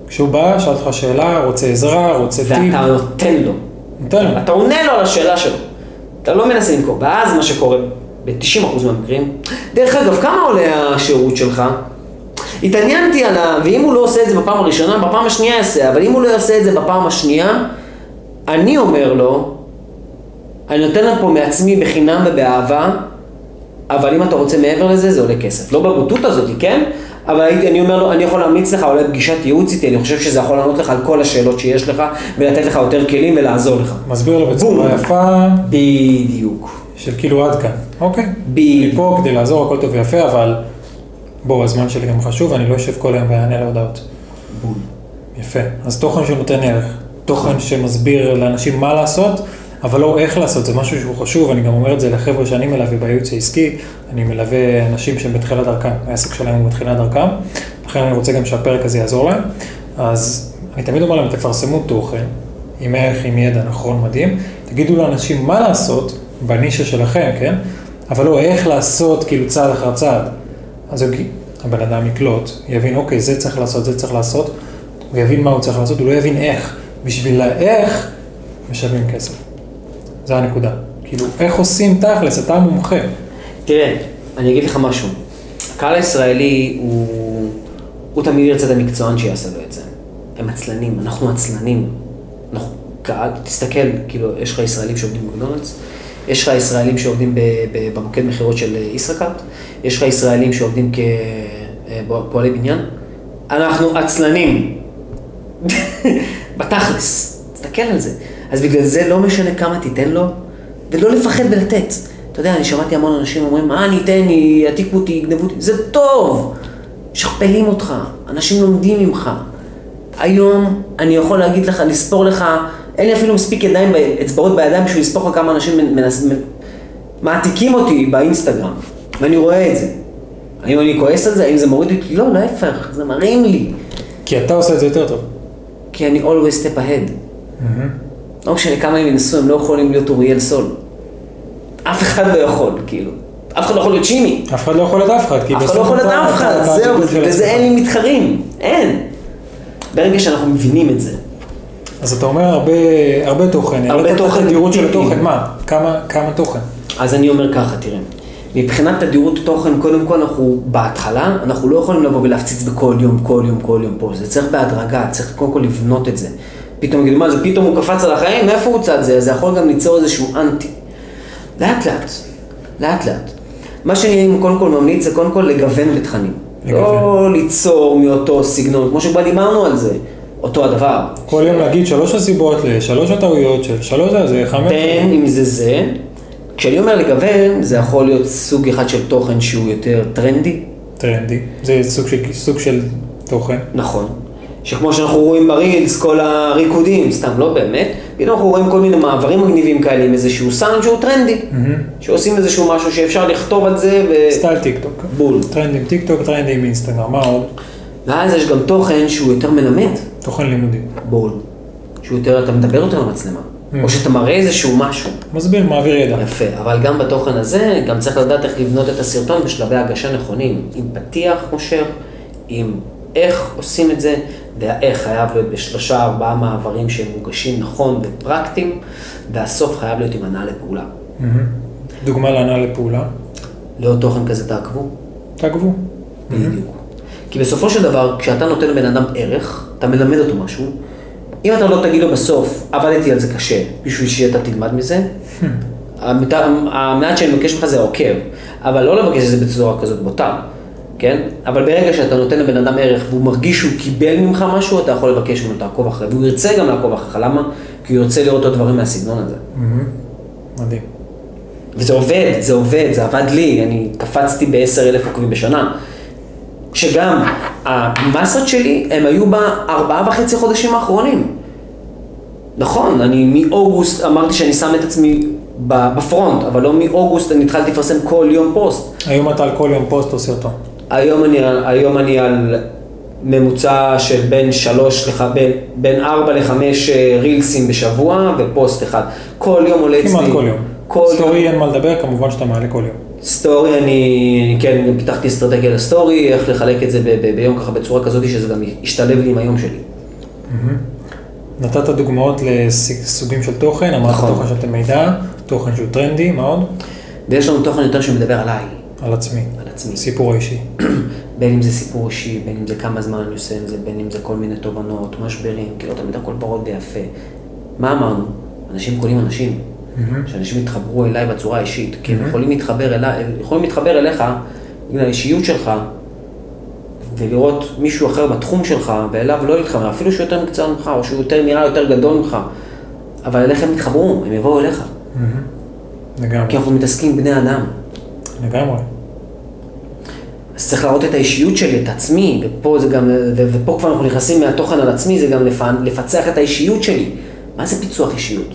כשהוא בא, שאל לך שאלה, רוצה עזרה, רוצה טיפ. ואתה נותן לו. נותן לו. אתה עונה לו על השאלה שלו. אתה לא מנסה למכור. ואז מה שקורה ב-תשעים אחוז מהמקרים, דרך אגב, כמה עולה השירות שלך? התעניינתי עליו, ואם הוא לא עושה את זה בפעם הראשונה, בפעם השנייה יעשה, אבל אם הוא לא יעשה את זה בפעם השנייה, אני אומר לו, אני נותן לו פה מעצמי בחינם ובאהבה, אבל אם אתה רוצה מעבר לזה, זה עולה כסף. לא בבוטות הזאת, כן? אבל אני אומר לו, אני יכול להמליץ לך, אולי פגישת ייעוץ איתי, אני חושב שזה יכול לענות לך על כל השאלות שיש לך, ולתת לך יותר כלים ולעזור לך. מסביר לו בצורה יפה. בדיוק. של כאילו עד כאן. אוקיי. בדיוק. אני פה כדי לעזור, הכל טוב ויפה, אבל בואו, הזמן שלי גם חשוב, אני לא יושב כל היום ואענה להודעות. בול. יפה. אז תוכן שנותן ערך. תוכן שמסביר לאנשים מה לעשות, אבל לא איך לעשות, זה משהו שהוא חשוב, אני גם אומר את זה לחבר'ה שאני מלווה בייעוץ העסקי, אני מלווה אנשים שהם בתחילת דרכם, העסק שלהם הוא בתחילת דרכם, לכן אני רוצה גם שהפרק הזה יעזור להם, אז אני תמיד אומר להם, תפרסמו תוכן, עם ערך, עם ידע, נכון, מדהים, תגידו לאנשים מה לעשות בנישה שלכם, כן? אבל לא איך לעשות כאילו צעד אחר צעד, אז הבן אדם יקלוט, יבין, אוקיי, זה צריך לעשות, זה צריך לעשות, הוא יבין מה הוא צריך לעשות, הוא לא יבין איך, בשביל האיך משלמים כסף. זו הנקודה. כאילו, איך עושים תכלס? אתה המומחה. תראה, אני אגיד לך משהו. הקהל הישראלי הוא... הוא תמיד ירצה את המקצוען שיעשה לו את זה. הם עצלנים, אנחנו עצלנים. אנחנו... קהל, תסתכל, כאילו, יש לך ישראלים שעובדים בגדונלדס, יש לך ישראלים שעובדים במוקד מחירות של ישראכרט, יש לך ישראלים שעובדים כפועלי בניין. אנחנו עצלנים. בתכלס. תסתכל על זה. אז בגלל זה לא משנה כמה תיתן לו, ולא לפחד בלתת. אתה יודע, אני שמעתי המון אנשים אומרים, אה, אני אתן, יעתיקו אותי, יגנבו אותי. זה טוב! שכפלים אותך, אנשים לומדים ממך. היום אני יכול להגיד לך, לספור לך, אין לי אפילו מספיק ידיים, אצבעות בידיים, בשביל לספור לך כמה אנשים מנס... מעתיקים אותי באינסטגרם, ואני רואה את זה. האם אני כועס על זה? האם זה מוריד אותי? לא, להפך, זה מרים לי. כי אתה עושה את זה יותר טוב. כי אני always step ahead. Mm-hmm. לא משנה כמה הם ינסו, הם לא יכולים להיות אוריאל סול. אף אחד לא יכול, כאילו. אף אחד לא יכול להיות שימי. אף אחד לא יכול להיות אף אחד, כי בסוף... אף אחד לא יכול להיות אף אחד, זהו, וזה אין לי מתחרים. אין. ברגע שאנחנו מבינים את זה. אז אתה אומר הרבה תוכן. הרבה תוכן. תדירות של תוכן, מה? כמה תוכן? אז אני אומר ככה, תראה. מבחינת תדירות תוכן, קודם כל אנחנו בהתחלה, אנחנו לא יכולים לבוא ולהפציץ בכל יום, כל יום, כל יום פה. זה צריך בהדרגה, צריך קודם כל לבנות את זה. פתאום יגידו, מה זה? פתאום הוא קפץ על החיים? מאיפה הוא צד זה? זה יכול גם ליצור איזשהו אנטי. לאט לאט. לאט לאט. מה שאני קודם כל ממליץ זה קודם כל לגוון בתכנים. לגוון. לא ליצור מאותו סגנון, כמו שבה דיברנו על זה. אותו הדבר. כל יום להגיד שלוש הסיבות לשלוש הטעויות של שלוש זה חמש. בין אם זה זה. כשאני אומר לגוון, זה יכול להיות סוג אחד של תוכן שהוא יותר טרנדי. טרנדי. זה סוג של, סוג של תוכן. נכון. שכמו שאנחנו רואים ברילס, כל הריקודים, סתם לא באמת, פתאום אנחנו רואים כל מיני מעברים מגניבים כאלה עם איזשהו סאונד שהוא טרנדי, שעושים איזשהו משהו שאפשר לכתוב על זה ו... סטייל טיקטוק. בול. טרנדים טיקטוק, טרנדים אינסטגרם, מה עוד? ואז יש גם תוכן שהוא יותר מלמד. תוכן לימודי. בול. שהוא יותר, אתה מדבר יותר למצלמה, או שאתה מראה איזשהו משהו. מסביר, מעביר ידע. יפה, אבל גם בתוכן הזה, גם צריך לדעת איך לבנות את הסרטון בשלבי הגשה נכונים, עם פתיח מושר, עם איך עושים את זה, והאיך חייב להיות בשלושה ארבעה מעברים שהם מוגשים נכון ופרקטיים, והסוף חייב להיות עם הנעה לפעולה. דוגמה להנעה לפעולה? לא תוכן כזה תעקבו. תעקבו. בדיוק. כי בסופו של דבר, כשאתה נותן לבן אדם ערך, אתה מלמד אותו משהו. אם אתה לא תגיד לו בסוף, עבדתי על זה קשה, בשביל שאתה תלמד מזה, המעט שאני מבקש ממך זה עוקב, אבל לא לבקש את זה בצורה כזאת בוטה, כן? אבל ברגע שאתה נותן לבן אדם ערך והוא מרגיש שהוא קיבל ממך משהו, אתה יכול לבקש ממנו לעקוב אחרי, והוא ירצה גם לעקוב אחריך, למה? כי הוא ירצה לראות אותו דברים מהסגנון הזה. מדהים. וזה עובד, זה עובד, זה עבד לי, אני קפצתי ב-עשרת אלפים עוקבים בשנה, שגם המסות שלי, הם היו בארבעה וחצי חודשים האחרונים. נכון, אני מאוגוסט אמרתי שאני שם את עצמי בפרונט, אבל לא מאוגוסט אני התחלתי לפרסם כל יום פוסט. היום אתה על כל יום פוסט עושה אותו. היום אני, היום אני על ממוצע של בין שלוש, לח... בין, בין ארבע לחמש רילסים בשבוע ופוסט אחד. כל יום עולה אצלי. כמעט כל יום. כל סטורי יום... אין מה לדבר, כמובן שאתה מעלה כל יום. סטורי, אני, כן, גם פיתחתי אסטרטגיה לסטורי, איך לחלק את זה ב- ב- ביום ככה בצורה כזאת שזה גם ישתלב לי עם היום שלי. Mm-hmm. נתת דוגמאות לסוגים של תוכן, אמרת נכון. תוכן שאתם מידע, תוכן שהוא טרנדי, מה עוד? ויש לנו תוכן יותר שמדבר עליי. על עצמי. על עצמי. סיפור אישי. בין אם זה סיפור אישי, בין אם זה כמה זמן אני עושה עם זה, בין אם זה כל מיני תובנות, משברים, כאילו תמיד הכל ברור ויפה. מה אמרנו? אנשים קונים אנשים. שאנשים יתחברו אליי בצורה אישית, כי הם יכולים להתחבר אליי, יכולים להתחבר אליך, בגלל האישיות שלך, ולראות מישהו אחר בתחום שלך, ואליו לא להתחבר, אפילו שהוא יותר מקצר ממך, או שהוא יותר נראה יותר גדול ממך, אבל אליך הם יתחברו, הם יבואו אליך. לגמרי. כי אנחנו מתעסקים בני אדם. לגמרי. אז צריך להראות את האישיות שלי, את עצמי, ופה זה גם, ופה כבר אנחנו נכנסים מהתוכן על עצמי, זה גם לפצח את האישיות שלי. מה זה פיצוח אישיות?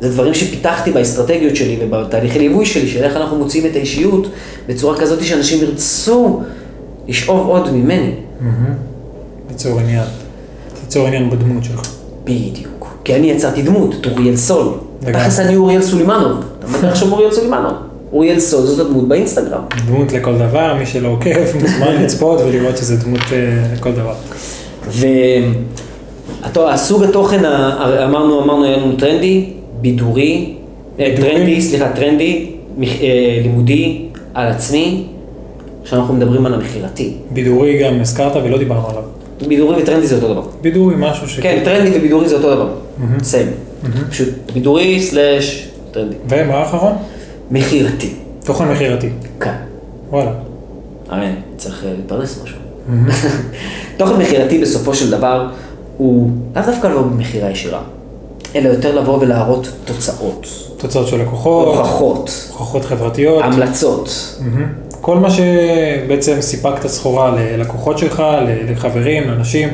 זה דברים שפיתחתי באסטרטגיות שלי ובתהליכי ליווי שלי, של איך אנחנו מוצאים את האישיות בצורה כזאת שאנשים ירצו לשאוב עוד ממני. ליצור עניין, ליצור עניין בדמות שלך. בדיוק. כי אני יצאתי דמות, את אוריאל סול. תכלס אני אוריאל סולימנוב. אתה מדבר עכשיו אוריאל סולימנוב. אוריאל סול, זאת הדמות באינסטגרם. דמות לכל דבר, מי שלא עוקב, מוזמן לצפות ולראות שזו דמות לכל דבר. והסוג התוכן, אמרנו, אמרנו, היה לנו טרנדי, בידורי, טרנדי, סליחה, טרנדי, לימודי, על עצמי, שאנחנו מדברים על המכירתי. בידורי גם הזכרת ולא דיברנו עליו. בידורי וטרנדי זה אותו דבר. בידורי, משהו ש... כן, טרנדי ובידורי זה אותו דבר. סיים. פשוט בידורי סלש טרנדי. ומה האחרון? מכירתי. תוכן מכירתי. כן. וואלה. הרי, צריך להתפרנס משהו. תוכן מכירתי בסופו של דבר הוא לאו דווקא לא במכירה ישירה. אלא יותר לבוא ולהראות תוצאות. תוצאות של לקוחות. הוכחות. הוכחות חברתיות. המלצות. Mm-hmm. כל מה שבעצם סיפקת סחורה ללקוחות שלך, לחברים, לאנשים,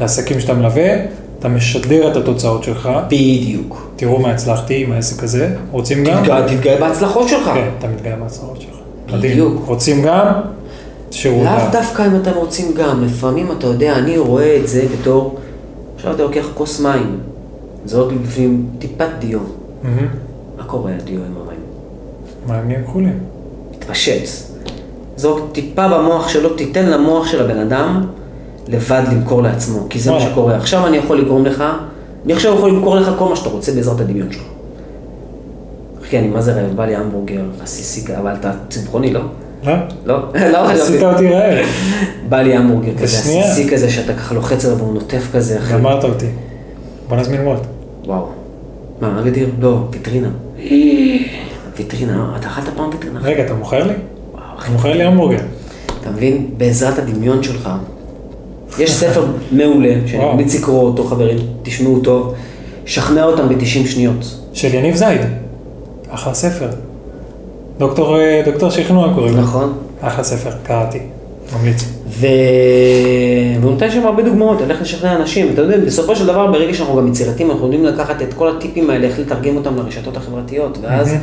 לעסקים שאתה מלווה, אתה משדר את התוצאות שלך. בדיוק. תראו מה הצלחתי עם העסק הזה. רוצים גם? תתגע, תתגע בהצלחות שלך. כן, אתה מתגע בהצלחות שלך. בדיוק. מדהים. רוצים גם? שירות לאו לה... דווקא אם אתם רוצים גם. לפעמים אתה יודע, אני רואה את זה בתור, עכשיו אתה לוקח כוס מים. זה עוד לפעמים טיפת דיו. מה קורה לדיו עם המים? מים נהיים כחולים. מתפשץ. זו טיפה במוח שלו, תיתן למוח של הבן אדם לבד למכור לעצמו, כי זה מה שקורה. עכשיו אני יכול לגרום לך, אני עכשיו יכול למכור לך כל מה שאתה רוצה בעזרת הדמיון שלך. אחי, אני מה זה רעב, בא לי המבורגר, עשיסי, אבל אתה צמחוני, לא? לא? לא, לא אוכל. עשית אותי רעב. בא לי המבורגר כזה, עשיסי כזה, שאתה ככה לוחץ עליו והוא נוטף כזה. גמרת אותי. בוא נזמין וולט. וואו. מה, מה גדיר? לא, ויטרינה. ויטרינה, אתה אכלת פעם ויטרינה? רגע, אתה מוכר לי? וואו. אתה מוכר לי המבורגר. אתה מבין? בעזרת הדמיון שלך. יש ספר מעולה, שאני ממליץ לקרוא אותו, חברים, תשמעו טוב, שכנע אותם ב-תשעים שניות. של יניב זייד. אחלה ספר. דוקטור, דוקטור שכנוע קוראים. נכון. אחלה ספר, קראתי. ממליץ. והוא נותן שם הרבה דוגמאות, הולך לשכנע אנשים. אתה יודע, בסופו של דבר, ברגע שאנחנו גם יצירתיים, אנחנו יודעים לקחת את כל הטיפים האלה, איך לתרגם אותם לרשתות החברתיות, ואז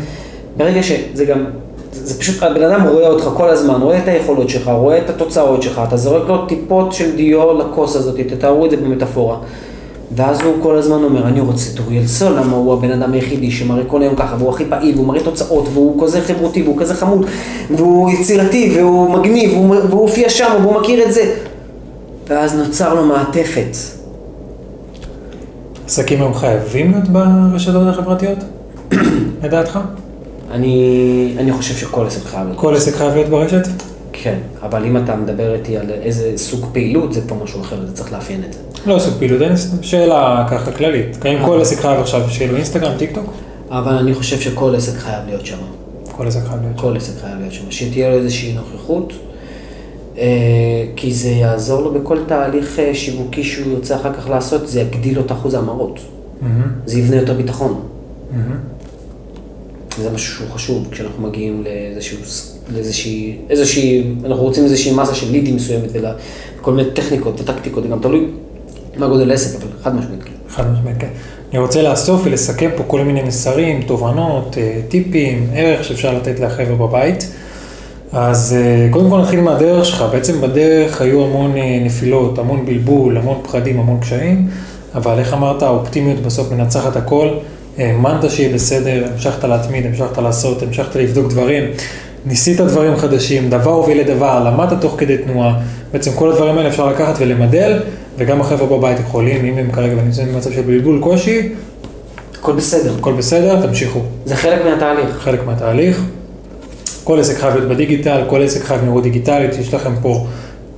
ברגע שזה גם, זה פשוט, הבן אדם רואה אותך כל הזמן, רואה את היכולות שלך, רואה את התוצאות שלך, אתה זורק לו טיפות של דיו לכוס הזאת, תתארו את זה במטאפורה. ואז הוא כל הזמן אומר, אני רוצה את אוריאל סול, למה הוא הבן אדם היחידי שמראה כל היום ככה, והוא הכי פעיל, והוא מראה תוצאות, והוא כזה חברותי, והוא כזה חמוד, והוא יצירתי, והוא מגניב, והוא הופיע שם, והוא מכיר את זה. ואז נוצר לו מעטפת. עסקים הם חייבים להיות ברשתות החברתיות? לדעתך? אני, אני חושב שכל עסק חייב להיות. כל עסק חייב להיות ברשת? כן, אבל אם אתה מדבר איתי על איזה סוג פעילות, זה פה משהו אחר, זה צריך לאפיין את זה. לא סוג פעילות, שאלה ככה כללית. האם כל עסק חייב עכשיו שיהיה לו אינסטגרם, טיק טוק? אבל אני חושב שכל עסק חייב להיות שם. כל עסק חייב להיות שם. כל עסק חייב להיות שם. שתהיה לו איזושהי נוכחות, כי זה יעזור לו בכל תהליך שיווקי שהוא יוצא אחר כך לעשות, זה יגדיל לו את אחוז ההמרות. זה יבנה יותר ביטחון. זה משהו שהוא חשוב, כשאנחנו מגיעים לאיזשהו, לאיזושהי, איזושהי, אנחנו רוצים איזושהי מסה של לידים מסוימת, וכל מיני טכניקות וטקטיקות, זה גם תלוי מה גודל עסק, אבל חד משמעית כן. חד משמעית כן. אני רוצה לאסוף ולסכם פה כל מיני מסרים, תובנות, טיפים, ערך שאפשר לתת לחבר'ה בבית. אז קודם כל נתחיל מהדרך שלך, בעצם בדרך היו המון נפילות, המון בלבול, המון פחדים, המון קשיים, אבל איך אמרת, האופטימיות בסוף מנצחת הכל, האמנת שיהיה בסדר, המשכת להתמיד, המשכת לעשות, המשכת לבדוק דברים, ניסית דברים חדשים, דבר הוביל לדבר, למדת תוך כדי תנועה, בעצם כל הדברים האלה אפשר לקחת ולמדל, וגם החבר'ה בבית יכולים, אם הם כרגע נמצאים במצב של בלבול קושי, הכל בסדר. הכל בסדר, תמשיכו. זה חלק מהתהליך. חלק מהתהליך. כל עסק חייב להיות בדיגיטל, כל עסק חייב נראות דיגיטלית, יש לכם פה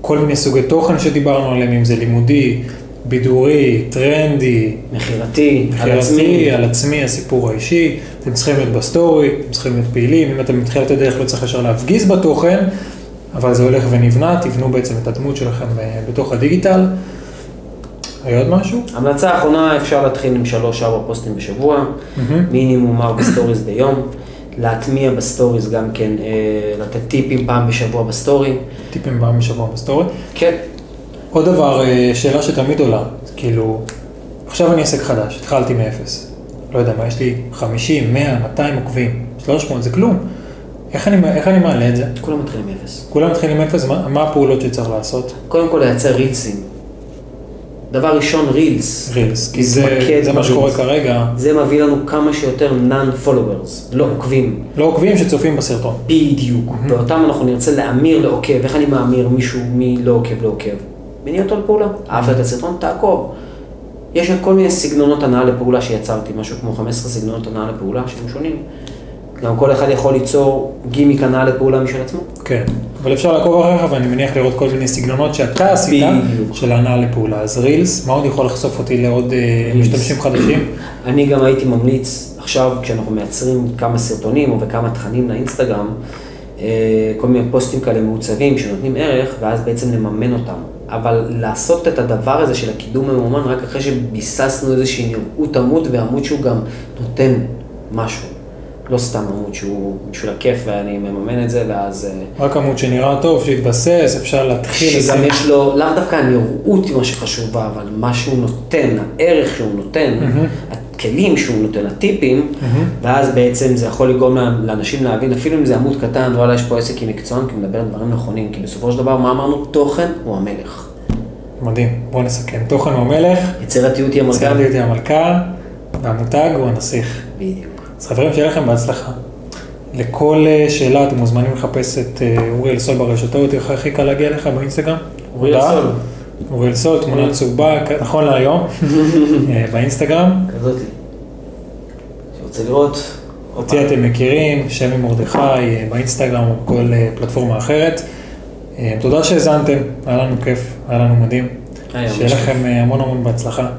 כל מיני סוגי תוכן שדיברנו עליהם, אם זה לימודי, בידורי, טרנדי, מכירתי, על עצמי, על עצמי, הסיפור האישי, אתם צריכים להיות בסטורי, אתם צריכים להיות פעילים, אם אתם מתחילת הדרך לא צריך ישר להפגיז בתוכן, אבל זה הולך ונבנה, תבנו בעצם את הדמות שלכם בתוך הדיגיטל. היה עוד משהו? המלצה האחרונה, אפשר להתחיל עם שלוש ארבע פוסטים בשבוע, מינימום ארבע סטוריז ביום, להטמיע בסטוריז גם כן, לתת טיפים פעם בשבוע בסטורי. טיפים פעם בשבוע בסטורי? כן. עוד דבר, שאלה שתמיד עולה, כאילו, עכשיו אני עסק חדש, התחלתי מאפס, לא יודע מה, יש לי חמישים, מאה, מאתיים עוקבים, שלוש מאות, זה כלום. איך אני, איך אני מעלה את זה? כולם מתחילים מאפס. כולם מתחילים מאפס, מה, מה הפעולות שצריך לעשות? קודם כל לייצר רילסים. דבר ראשון, רילס. רילס, כי זה, זה מה שקורה כרגע. זה מביא לנו כמה שיותר non-followers, לא עוקבים. לא עוקבים שצופים בסרטון. בדיוק, באותם אנחנו נרצה להאמיר לעוקב, איך אני מאמיר מישהו מי לא עוקב, לא עוקב. מניע אותו לפעולה, אהבת את הסרטון, תעקוב. יש עוד כל מיני סגנונות הנאה לפעולה שיצרתי, משהו כמו חמש עשרה סגנונות הנאה לפעולה שהם שונים. גם כל אחד יכול ליצור גימיק הנאה לפעולה משל עצמו. כן, אבל אפשר לעקוב אחריך ואני מניח לראות כל מיני סגנונות שאתה עשית של הנאה לפעולה. אז רילס, מה עוד יכול לחשוף אותי לעוד משתמשים חדשים? אני גם הייתי ממליץ עכשיו, כשאנחנו מייצרים כמה סרטונים וכמה תכנים לאינסטגרם, כל מיני פוסטים כאלה מעוצבים שנותנים ערך, ואז בעצם לממן אותם. אבל לעשות את הדבר הזה של הקידום המאומן רק אחרי שביססנו איזושהי נראות עמוד, ועמוד שהוא גם נותן משהו. לא סתם עמוד שהוא בשביל הכיף ואני מממן את זה, ואז... רק עמוד שנראה טוב, שהתבסס, אפשר להתחיל לזה. שגם יש לו, לאו דווקא הנראות היא מה שחשובה, אבל מה שהוא נותן, הערך שהוא נותן, הכלים שהוא נותן, הטיפים, ואז בעצם זה יכול לגרום לאנשים להבין, אפילו אם זה עמוד קטן, ואולי יש פה עסק עם מקצוען, כי מדבר על דברים נכונים, כי בסופו של דבר, מה אמרנו? תוכן הוא המלך. מדהים, בואו נסכם. תוכן הוא המלך. יצירתיות היא המלכה. יצירתיות היא המלכה, והמותג הוא הנסיך. בדיוק. אז חברים, שיהיה לכם בהצלחה. לכל שאלה אתם מוזמנים לחפש את אוריאל סול ברשתות, איך הכי קל להגיע לך באינסטגרם? אוריאל סול. אוריאל סול, תמונה צהובה, נכון להיום, באינסטגרם. כזאתי. שרוצה לראות. אותי אתם מכירים, שמי מרדכי, באינסטגרם או בכל פלטפורמה אחרת. תודה שהזנתם, היה לנו כיף, היה לנו מדהים. שיהיה לכם המון המון בהצלחה.